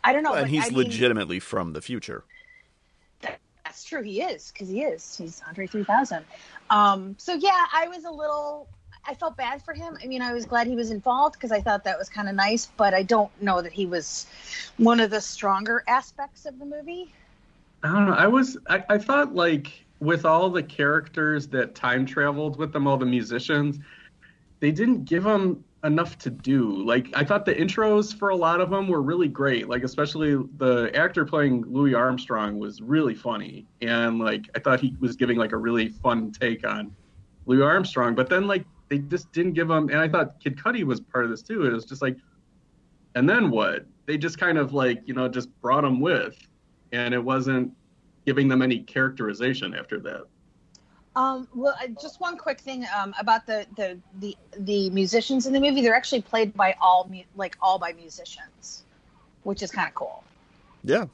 I don't know. Well, and he's I mean, legitimately from the future. That's true. He is, because he is. He's Andre three thousand. Um, so, yeah, I was a little – I felt bad for him. I mean, I was glad he was involved because I thought that was kind of nice, but I don't know that he was one of the stronger aspects of the movie. I don't know. I was I, – I thought, like, with all the characters that time traveled with them, all the musicians – they didn't give them enough to do. Like, I thought the intros for a lot of them were really great. Like, especially the actor playing Louis Armstrong was really funny. And, like, I thought he was giving, like, a really fun take on Louis Armstrong. But then, like, they just didn't give him... And I thought Kid Cudi was part of this, too. It was just like, and then what? They just kind of, like, you know, just brought him with. And it wasn't giving them any characterization after that. Um, well, just one quick thing um, about the, the the the musicians in the movie. They're actually played by all mu- like all by musicians, which is kind of cool. Yeah.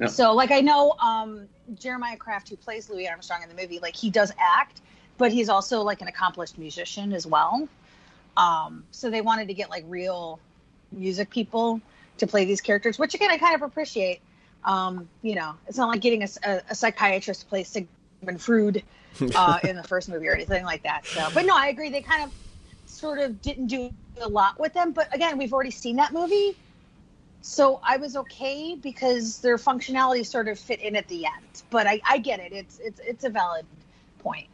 yeah. So, like, I know um, Jeremiah Kraft, who plays Louis Armstrong in the movie, like, he does act, but he's also, like, an accomplished musician as well. Um, so they wanted to get, like, real music people to play these characters, which, again, I kind of appreciate. Um, you know, it's not like getting a, a, a psychiatrist to play Sig- and Frood uh, in the first movie or anything like that. So, but no, I agree. They kind of sort of didn't do a lot with them. But again, we've already seen that movie. So I was okay because their functionality sort of fit in at the end. But I, I get it. It's it's it's a valid point.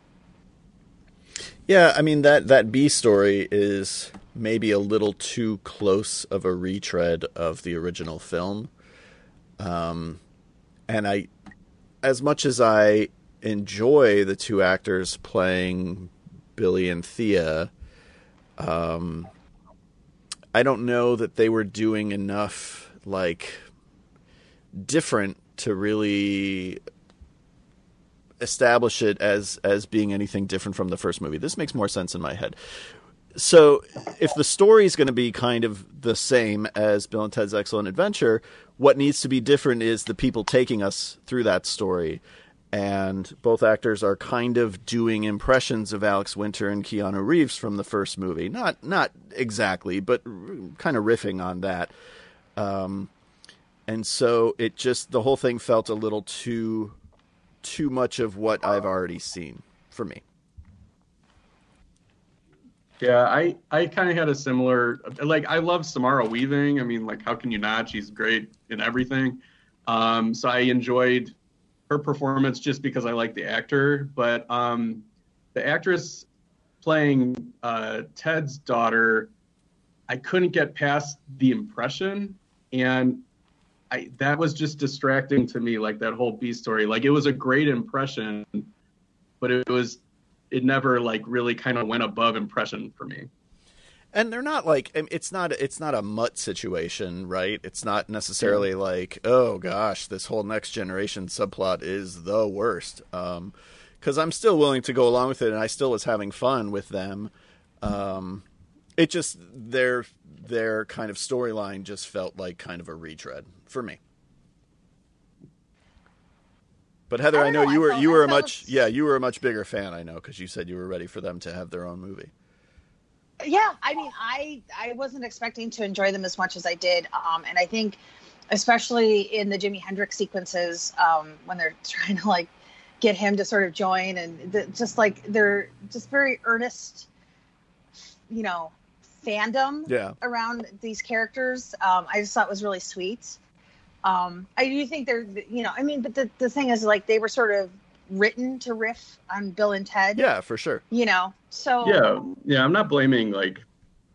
Yeah, I mean, that, that B story is maybe a little too close of a retread of the original film. Um, and I, as much as I enjoy the two actors playing Billy and Thea, um, I don't know that they were doing enough, like, different to really establish it as, as being anything different from the first movie. This makes more sense in my head. So if the story is going to be kind of the same as Bill and Ted's Excellent Adventure, what needs to be different is the people taking us through that story. And both actors are kind of doing impressions of Alex Winter and Keanu Reeves from the first movie. Not not exactly, but kind of riffing on that. Um, and so it just, the whole thing felt a little too, too much of what I've already seen for me. Yeah, I, I kind of had a similar, like, I love Samara Weaving. I mean, like, how can you not? She's great in everything. Um, so I enjoyed her performance just because I like the actor, but um, the actress playing uh, Ted's daughter, I couldn't get past the impression, and I, that was just distracting to me. Like, that whole B story, like, it was a great impression, but it was it never like really kind of went above impression for me. And they're not like, it's not it's not a mutt situation, right? It's not necessarily like, oh gosh, this whole next generation subplot is the worst. Um, because I'm still willing to go along with it, and I still was having fun with them. Um, it just their their kind of storyline just felt like kind of a retread for me. But Heather, I, I know, know you were you were a much yeah you were a much bigger fan, I know, because you said you were ready for them to have their own movie. Yeah, I mean, I, I wasn't expecting to enjoy them as much as I did. Um, and I think, especially in the Jimi Hendrix sequences, um, when they're trying to, like, get him to sort of join, and the, just, like, they're just very earnest, you know, fandom yeah. around these characters. Um, I just thought it was really sweet. Um, I do think they're, you know, I mean, but the, the thing is, like, they were sort of written to riff on Bill and Ted. Yeah, for sure. You know, so yeah, yeah. I'm not blaming, like,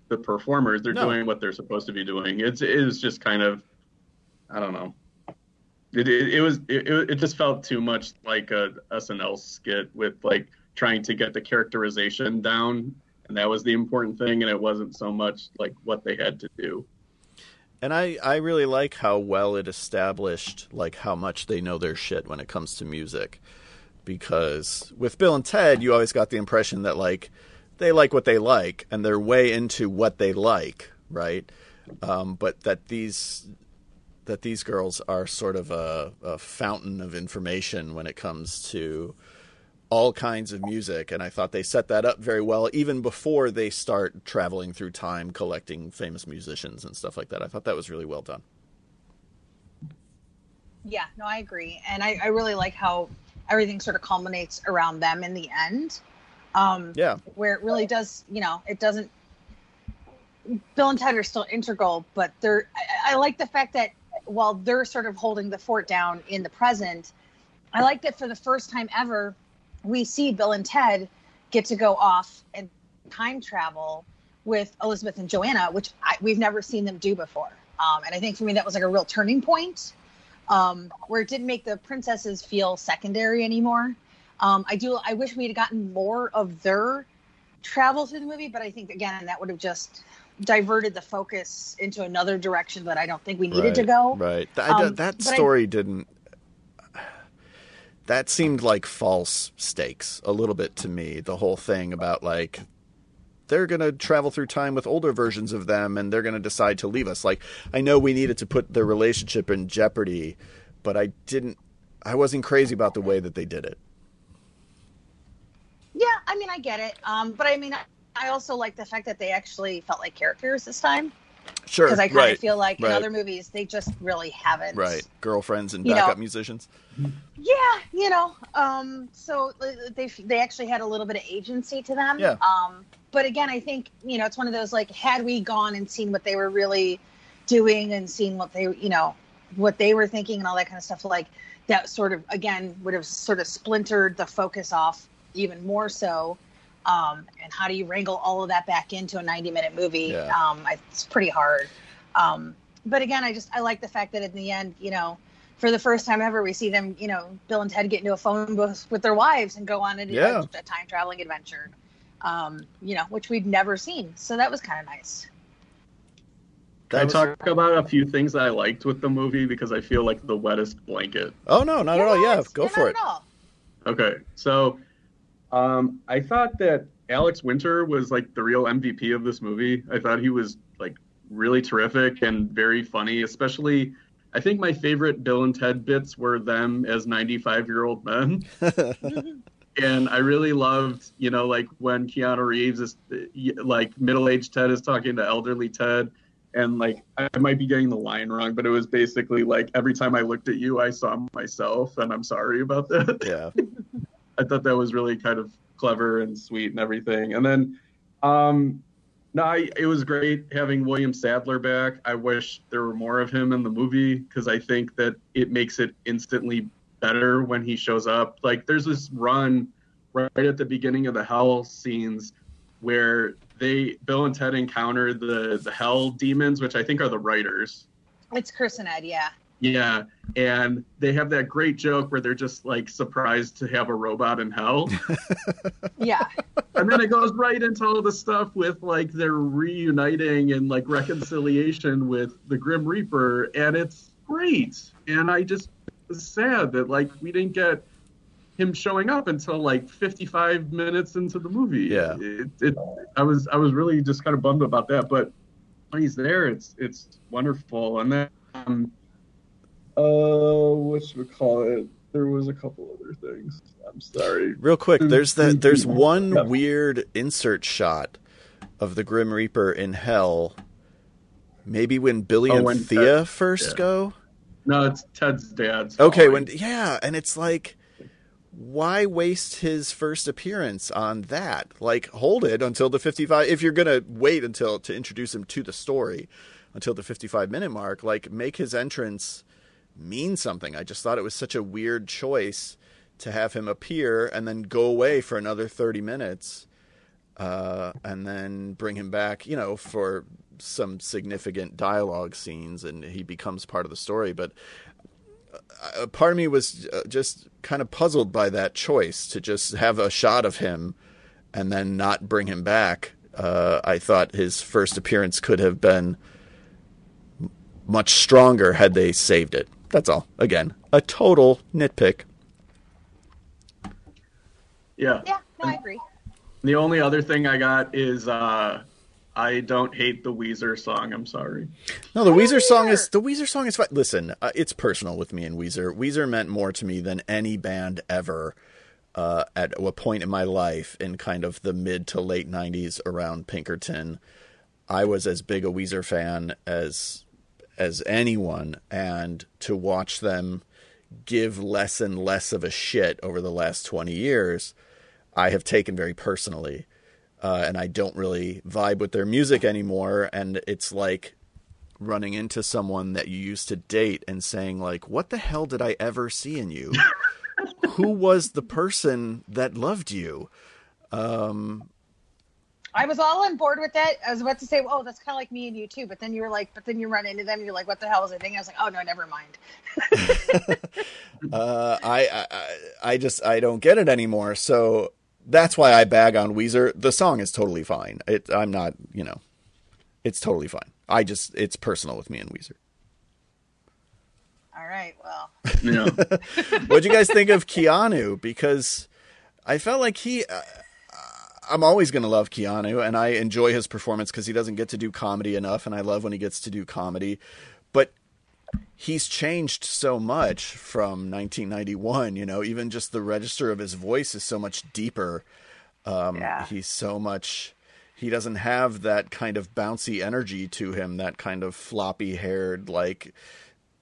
the performers. They're no. doing what they're supposed to be doing. It's it was just kind of, I don't know. It it, it was it, it just felt too much like a S N L skit with, like, trying to get the characterization down, and that was the important thing, and it wasn't so much like what they had to do. And I, I really like how well it established, like, how much they know their shit when it comes to music. Because with Bill and Ted, you always got the impression that, like, they like what they like, and they're way into what they like, right? Um, but that these that these girls are sort of a, a fountain of information when it comes to all kinds of music, and I thought they set that up very well even before they start traveling through time collecting famous musicians and stuff like that. I thought that was really well done. Yeah, no, I agree, and I, I really like how everything sort of culminates around them in the end. Um, yeah. Where it really does, you know, it doesn't, Bill and Ted are still integral, but they're, I, I like the fact that while they're sort of holding the fort down in the present, I like that for the first time ever, we see Bill and Ted get to go off and time travel with Elizabeth and Joanna, which I, we've never seen them do before. Um, and I think for me, that was like a real turning point um, where it didn't make the princesses feel secondary anymore. Um, I do. I wish we'd gotten more of their travel through the movie, but I think, again, that would have just diverted the focus into another direction that I don't think we needed right, to go. Right. Um, I, that story I, didn't... That seemed like false stakes a little bit to me, the whole thing about, like, they're going to travel through time with older versions of them and they're going to decide to leave us. Like, I know we needed to put their relationship in jeopardy, but I didn't – I wasn't crazy about the way that they did it. Yeah, I mean, I get it. Um, but, I mean, I, I also like the fact that they actually felt like characters this time. Sure, Because I kind right, of feel like right. in other movies, they just really haven't. Right. Girlfriends and backup you know, musicians. Yeah. You know, um, so they they actually had a little bit of agency to them. Yeah. Um, but again, I think, you know, it's one of those, like, had we gone and seen what they were really doing and seen what they, you know, what they were thinking and all that kind of stuff, like, that sort of, again, would have sort of splintered the focus off even more so. Um, and how do you wrangle all of that back into a ninety-minute movie? Yeah. Um, I, it's pretty hard. Um, but again, I just I like the fact that in the end, you know, for the first time ever, we see them, you know, Bill and Ted get into a phone booth with their wives and go on a, yeah. a, a time traveling adventure, um, you know, which we'd never seen. So that was kind of nice. Can I talk about a few things that I liked with the movie because I feel like the wettest blanket? Oh no, not yes, at all. Yeah, go not for not it. At all. Okay, so. Um, I thought that Alex Winter was like the real M V P of this movie. I thought he was like really terrific and very funny, especially I think my favorite Bill and Ted bits were them as ninety-five year old men. And I really loved, you know, like when Keanu Reeves is like middle-aged Ted is talking to elderly Ted and like, I might be getting the line wrong, but it was basically like every time I looked at you, I saw myself and I'm sorry about that. Yeah. I thought that was really kind of clever and sweet and everything. And then, um, no, I, it was great having William Sadler back. I wish there were more of him in the movie because I think that it makes it instantly better when he shows up. Like, there's this run right at the beginning of the hell scenes where they Bill and Ted encounter the, the hell demons, which I think are the writers. It's Chris and Ed, yeah. Yeah, and they have that great joke where they're just, like, surprised to have a robot in hell. Yeah. And then it goes right into all the stuff with, like, they're reuniting and, like, reconciliation with the Grim Reaper, and it's great. And I just was sad that, like, we didn't get him showing up until, like, fifty-five minutes into the movie. Yeah. It, it, I was I was really just kind of bummed about that, but when he's there, it's, it's wonderful. And then... Um, Uh, what should we call it? There was a couple other things. I'm sorry. Real quick, there's that. There's one yeah. weird insert shot of the Grim Reaper in hell. Maybe when Billy oh, and when Thea Ted, first yeah. go. No, it's Ted's dad's. Okay, calling. when yeah, and it's like, why waste his first appearance on that? Like, hold it until the fifty-five. If you're gonna wait until to introduce him to the story, until the fifty-five minute mark, like make his entrance mean something. I just thought it was such a weird choice to have him appear and then go away for another thirty minutes uh, and then bring him back, you know, for some significant dialogue scenes and he becomes part of the story. But uh, part of me was just kind of puzzled by that choice to just have a shot of him and then not bring him back. Uh, I thought his first appearance could have been much stronger had they saved it. That's all. Again, a total nitpick. Yeah. Yeah, no, I agree. The only other thing I got is uh, I don't hate the Weezer song. I'm sorry. No, the Weezer song is the Weezer song is fine. Listen, uh, it's personal with me and Weezer. Weezer meant more to me than any band ever uh, at a point in my life in kind of the mid to late nineties around Pinkerton. I was as big a Weezer fan as... as anyone, and to watch them give less and less of a shit over the last twenty years, I have taken very personally. Uh, and I don't really vibe with their music anymore. And it's like running into someone that you used to date and saying like, what the hell did I ever see in you? Who was the person that loved you? Um, I was all on board with that. I was about to say, oh, that's kind of like me and you too. But then you were like, but then you run into them. And you're like, what the hell is that thing? I was like, oh no, never mind. uh, I, I, I just, I don't get it anymore. So that's why I bag on Weezer. The song is totally fine. It, I'm not, you know, it's totally fine. I just, it's personal with me and Weezer. All right. Well, no. What'd you guys think of Keanu? Because I felt like he, uh, I'm always going to love Keanu, and I enjoy his performance because he doesn't get to do comedy enough, and I love when he gets to do comedy. But he's changed so much from nineteen ninety-one, you know, even just the register of his voice is so much deeper. Um, yeah. He's so much – he doesn't have that kind of bouncy energy to him, that kind of floppy-haired, like –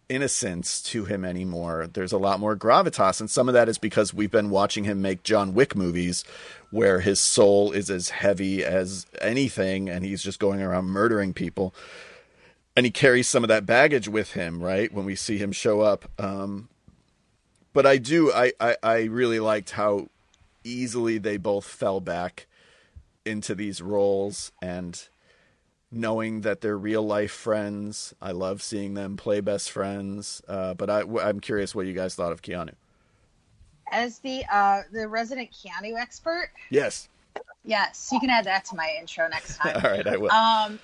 innocence to him anymore. There's a lot more gravitas, and some of that is because we've been watching him make John Wick movies where his soul is as heavy as anything and he's just going around murdering people, and he carries some of that baggage with him right when we see him show up. Um but I do I I, I really liked how easily they both fell back into these roles, and knowing that they're real life friends. I love seeing them play best friends. Uh, but I, I'm curious what you guys thought of Keanu. As the, uh, the resident Keanu expert. Yes. Yes. You can add that to my intro next time. All right. I will. Um,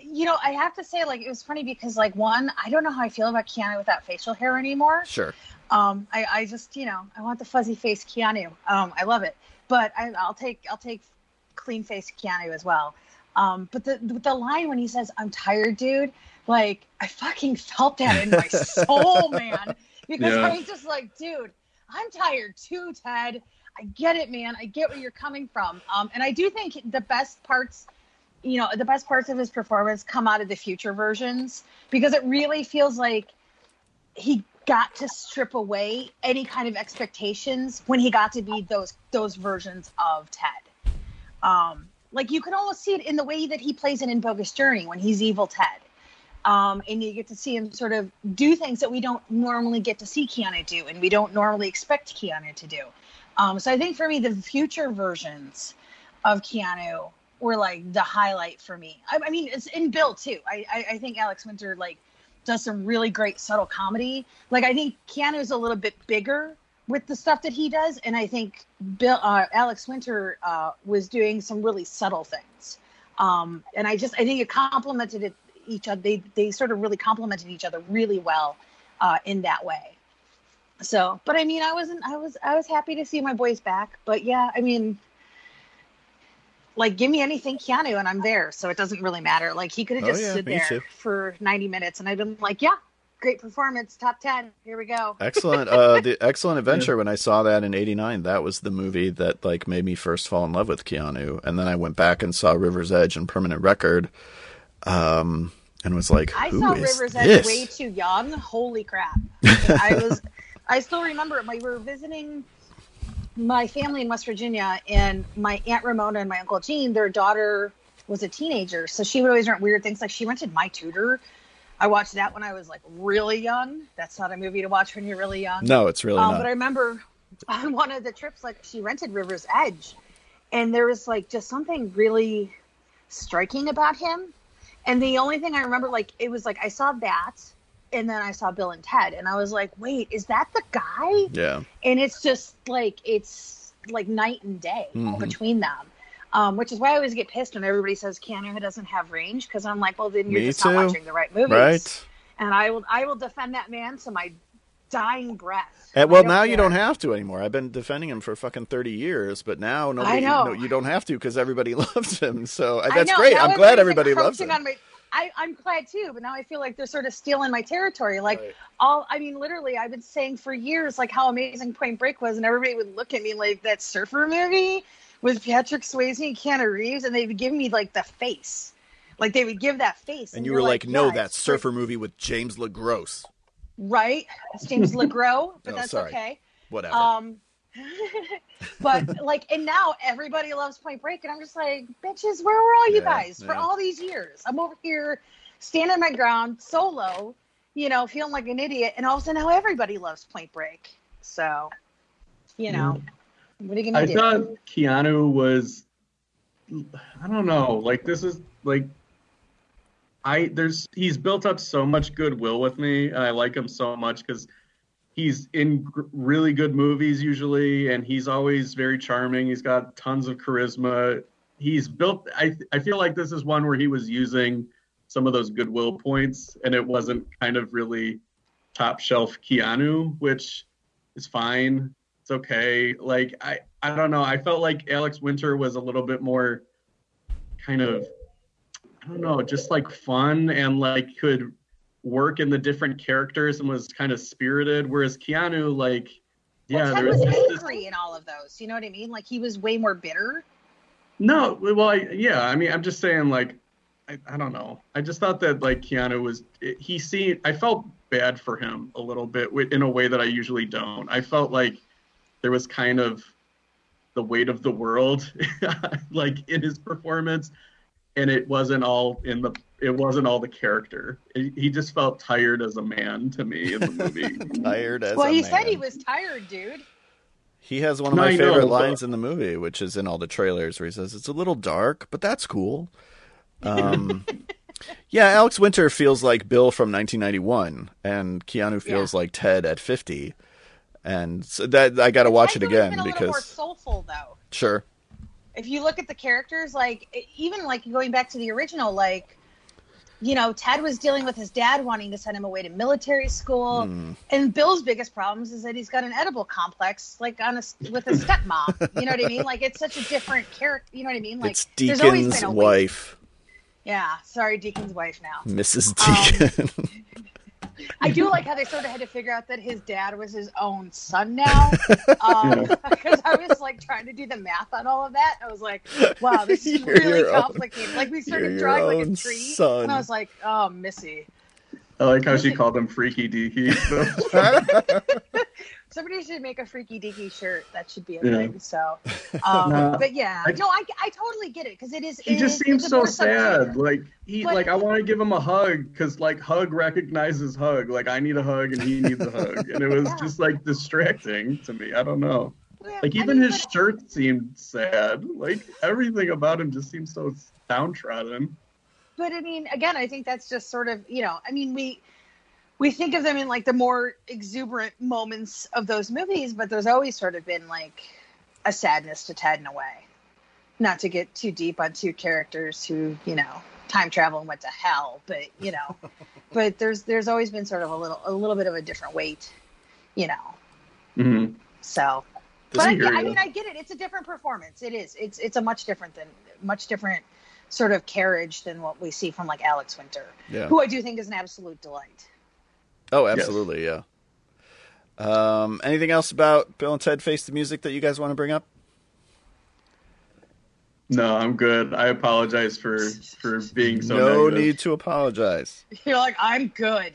you know, I have to say, like, it was funny because, like, one, I don't know how I feel about Keanu without facial hair anymore. Sure. Um, I, I just, you know, I want the fuzzy face Keanu. Um, I love it, but I, I'll take, I'll take clean face Keanu as well. Um, but the the line when he says, "I'm tired, dude," like, I fucking felt that in my soul, man. Because yeah. I was just like, dude, I'm tired too, Ted. I get it, man. I get where you're coming from. Um, and I do think the best parts, you know, the best parts of his performance come out of the future versions, because it really feels like he got to strip away any kind of expectations when he got to be those those versions of Ted. Um Like, you can almost see it in the way that he plays it in Bogus Journey when he's evil Ted. Um, and you get to see him sort of do things that we don't normally get to see Keanu do, and we don't normally expect Keanu to do. Um, so I think for me, the future versions of Keanu were, like, the highlight for me. I, I mean, it's in Bill, too. I, I, I think Alex Winter, like, does some really great subtle comedy. Like, I think Keanu's a little bit bigger with the stuff that he does, and I think Bill uh, Alex Winter uh, was doing some really subtle things, um, and I just I think it complemented it, each other. They they sort of really complemented each other really well uh, in that way. So, but I mean, I wasn't I was I was happy to see my boys back, but yeah, I mean, like, give me anything Keanu and I'm there, so it doesn't really matter. Like, he could have just oh, yeah, stood there too. For ninety minutes, and I'd been like, yeah. Great performance, top ten. Here we go. Excellent. Uh, the Excellent Adventure. Yeah. When I saw that in eighty-nine, that was the movie that, like, made me first fall in love with Keanu. And then I went back and saw River's Edge and Permanent Record, um, and was like, "Who is this?" I saw River's Edge way too young. Holy crap! I was. I still remember it. We were visiting my family in West Virginia, and my Aunt Ramona and my Uncle Gene. Their daughter was a teenager, so she would always rent weird things. Like, she rented My Tutor. I watched that when I was, like, really young. That's not a movie to watch when you're really young. No, it's really um, not. But I remember on one of the trips, like, she rented River's Edge. And there was, like, just something really striking about him. And the only thing I remember, like, it was, like, I saw that. And then I saw Bill and Ted. And I was like, wait, is that the guy? Yeah. And it's just, like, it's, like, night and day mm-hmm. between them. Um, which is why I always get pissed when everybody says Keanu doesn't have range, because I'm like, well, then you're Me just too. Not watching the right movies. Right. And I will I will defend that man to my dying breath. And, well, now care. You don't have to anymore. I've been defending him for fucking thirty years, but now nobody, I know. No, you don't have to because everybody loves him. So that's I know, great. I'm glad everybody like loves him. On my, I, I'm glad too, but now I feel like they're sort of stealing my territory. Like, right. all I mean, literally, I've been saying for years, like, how amazing Point Break was, and everybody would look at me like, that surfer movie with Patrick Swayze and Keanu Reeves, and they would give me, like, the face. Like, they would give that face. And, and you were like, like no, yeah, that surfer great. Movie with James LeGros. Right. It's James LeGros, but oh, that's sorry. Okay. Whatever. Um, but, like, and now everybody loves Point Break, and I'm just like, bitches, where were all you yeah, guys yeah. for all these years? I'm over here standing my ground solo, you know, feeling like an idiot, and all of a sudden now everybody loves Point Break. So, you know. Mm. What are you gonna I do? Thought Keanu was I don't know. Like, this is like, I there's he's built up so much goodwill with me, and I like him so much because he's in gr- really good movies usually, and he's always very charming. He's got tons of charisma. He's built. I I feel like this is one where he was using some of those goodwill points, and it wasn't kind of really top shelf Keanu, which is fine. It's okay. Like, I, I don't know. I felt like Alex Winter was a little bit more kind of, I don't know, just like fun and like could work in the different characters and was kind of spirited. Whereas Keanu, like, yeah. Well, Ted there was, was angry this... in all of those. You know what I mean? Like, he was way more bitter. No. Well, I, yeah. I mean, I'm just saying, like, I, I don't know. I just thought that, like, Keanu was, he seemed, I felt bad for him a little bit in a way that I usually don't. I felt like there was kind of the weight of the world, like, in his performance, and it wasn't all in the, it wasn't all the character. It, he just felt tired as a man to me in the movie. Tired as well, a man. Well, he said he was tired, dude. He has one of my I favorite know, lines but... in the movie, which is in all the trailers, where he says, "It's a little dark, but that's cool." Um, yeah, Alex Winter feels like Bill from nineteen ninety-one, and Keanu feels yeah. like Ted at fifty. And so that I got to watch I it again been a because more soulful though. Sure. If you look at the characters, like even like going back to the original, like, you know, Ted was dealing with his dad wanting to send him away to military school, mm. and Bill's biggest problems is that he's got an edible complex, like on a with a stepmom. You know what I mean? Like, it's such a different character. You know what I mean? Like, it's Deacon's there's always been a wife. Week. Yeah, sorry, Deacon's wife now. Missus Deacon. Um, I do like how they sort of had to figure out that his dad was his own son now. Um, because I was like trying to do the math on all of that. I was like, wow, this is you're really complicated. Own, like, we started drawing like a tree. Son. And I was like, oh, Missy. I like how she called him Freaky Deaky. Somebody should make a Freaky Deaky shirt. That should be a yeah. thing. So, um, nah, but yeah, I, no, I, I totally get it because it is. He it just is, seems so sad. Like he, but, like I want to give him a hug because like hug recognizes hug. Like I need a hug and he needs a hug, and it was yeah. just like distracting to me. I don't know. Yeah, like even I mean, his but, shirt seemed sad. Like everything about him just seems so downtrodden. But I mean, again, I think that's just sort of you know. I mean, we. We think of them in, like, the more exuberant moments of those movies, but there's always sort of been, like, a sadness to Ted in a way. Not to get too deep on two characters who, you know, time travel and went to hell, but, you know. But there's there's always been sort of a little a little bit of a different weight, you know. Mm-hmm. So. But, I, I mean, I get it. It's a different performance. It is. It's it's a much different than much different sort of carriage than what we see from, like, Alex Winter, yeah. who I do think is an absolute delight. Oh, absolutely, yes. yeah. Um, anything else about Bill and Ted Face the Music that you guys want to bring up? No, I'm good. I apologize for, for being so No negative. Need to apologize. You're like, I'm good.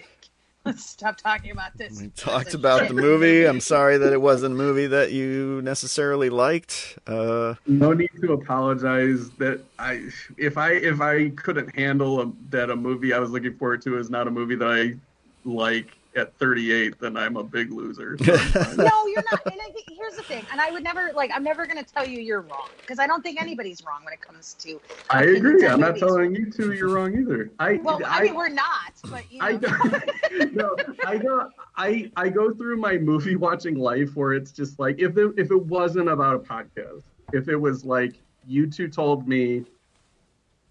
Let's stop talking about this. We talked about shit. The movie. I'm sorry that it wasn't a movie that you necessarily liked. Uh, no need to apologize. That I, if I, if I couldn't handle a, that a movie I was looking forward to is not a movie that I... like at thirty-eight, then I'm a big loser. So no, you're not. And I think here's the thing. And I would never like. I'm never going to tell you you're wrong because I don't think anybody's wrong when it comes to. I agree. I'm not telling you two you're wrong either. I well, I, I mean we're not, but you know. I don't, no, I don't. I I go through my movie watching life where it's just like if it, if it wasn't about a podcast, if it was like you two told me,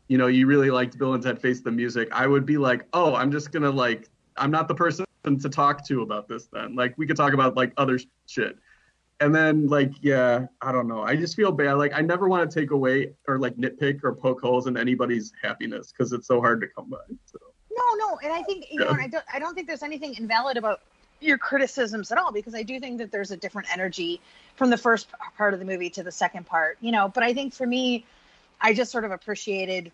you know, you really liked Bill and Ted Face the Music, I would be like, oh, I'm just gonna like. I'm not the person to talk to about this then. Like, we could talk about, like, other shit. And then, like, yeah, I don't know. I just feel bad. Like, I never want to take away or, like, nitpick or poke holes in anybody's happiness because it's so hard to come by. So. No, no. And I think, you yeah. know, I don't, I don't think there's anything invalid about your criticisms at all because I do think that there's a different energy from the first part of the movie to the second part, you know. But I think for me, I just sort of appreciated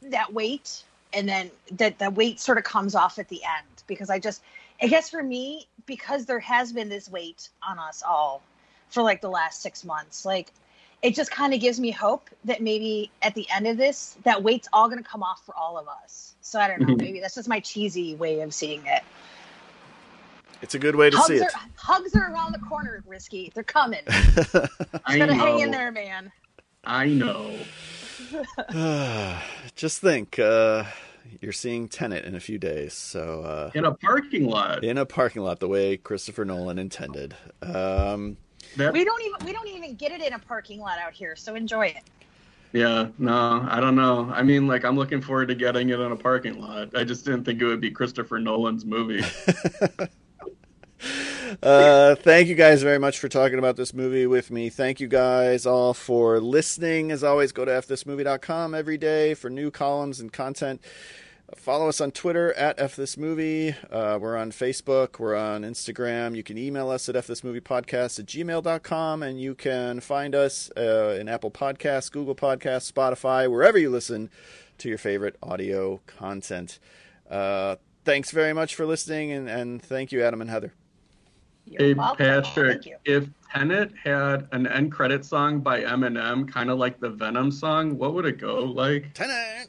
that weight. And then that the weight sort of comes off at the end because I just, I guess for me, because there has been this weight on us all for like the last six months, like it just kind of gives me hope that maybe at the end of this, that weight's all going to come off for all of us. So I don't know, maybe that's just my cheesy way of seeing it. It's a good way to hugs see are, it. Hugs are around the corner, Risky. They're coming. I'm going to hang in there, man. I know. Uh, just think, uh, you're seeing Tenet in a few days. So uh, in a parking lot. In a parking lot, the way Christopher Nolan intended. Um, that... We don't even we don't even get it in a parking lot out here. So enjoy it. Yeah, no, I don't know. I mean, like, I'm looking forward to getting it in a parking lot. I just didn't think it would be Christopher Nolan's movie. Uh, thank you guys very much for talking about this movie with me. Thank you guys all for listening. As always, go to f this movie dot com every day for new columns and content. Follow us on Twitter at fthismovie. Uh, we're on Facebook. We're on Instagram. You can email us at fthismoviepodcast at gmail dot com, and you can find us uh, in Apple Podcasts, Google Podcasts, Spotify, wherever you listen to your favorite audio content. Uh, thanks very much for listening, and, and thank you, Adam and Heather. You're hey, welcome. Patrick, if Tenet had an end credit song by Eminem, kind of like the Venom song, what would it go like? Tenet!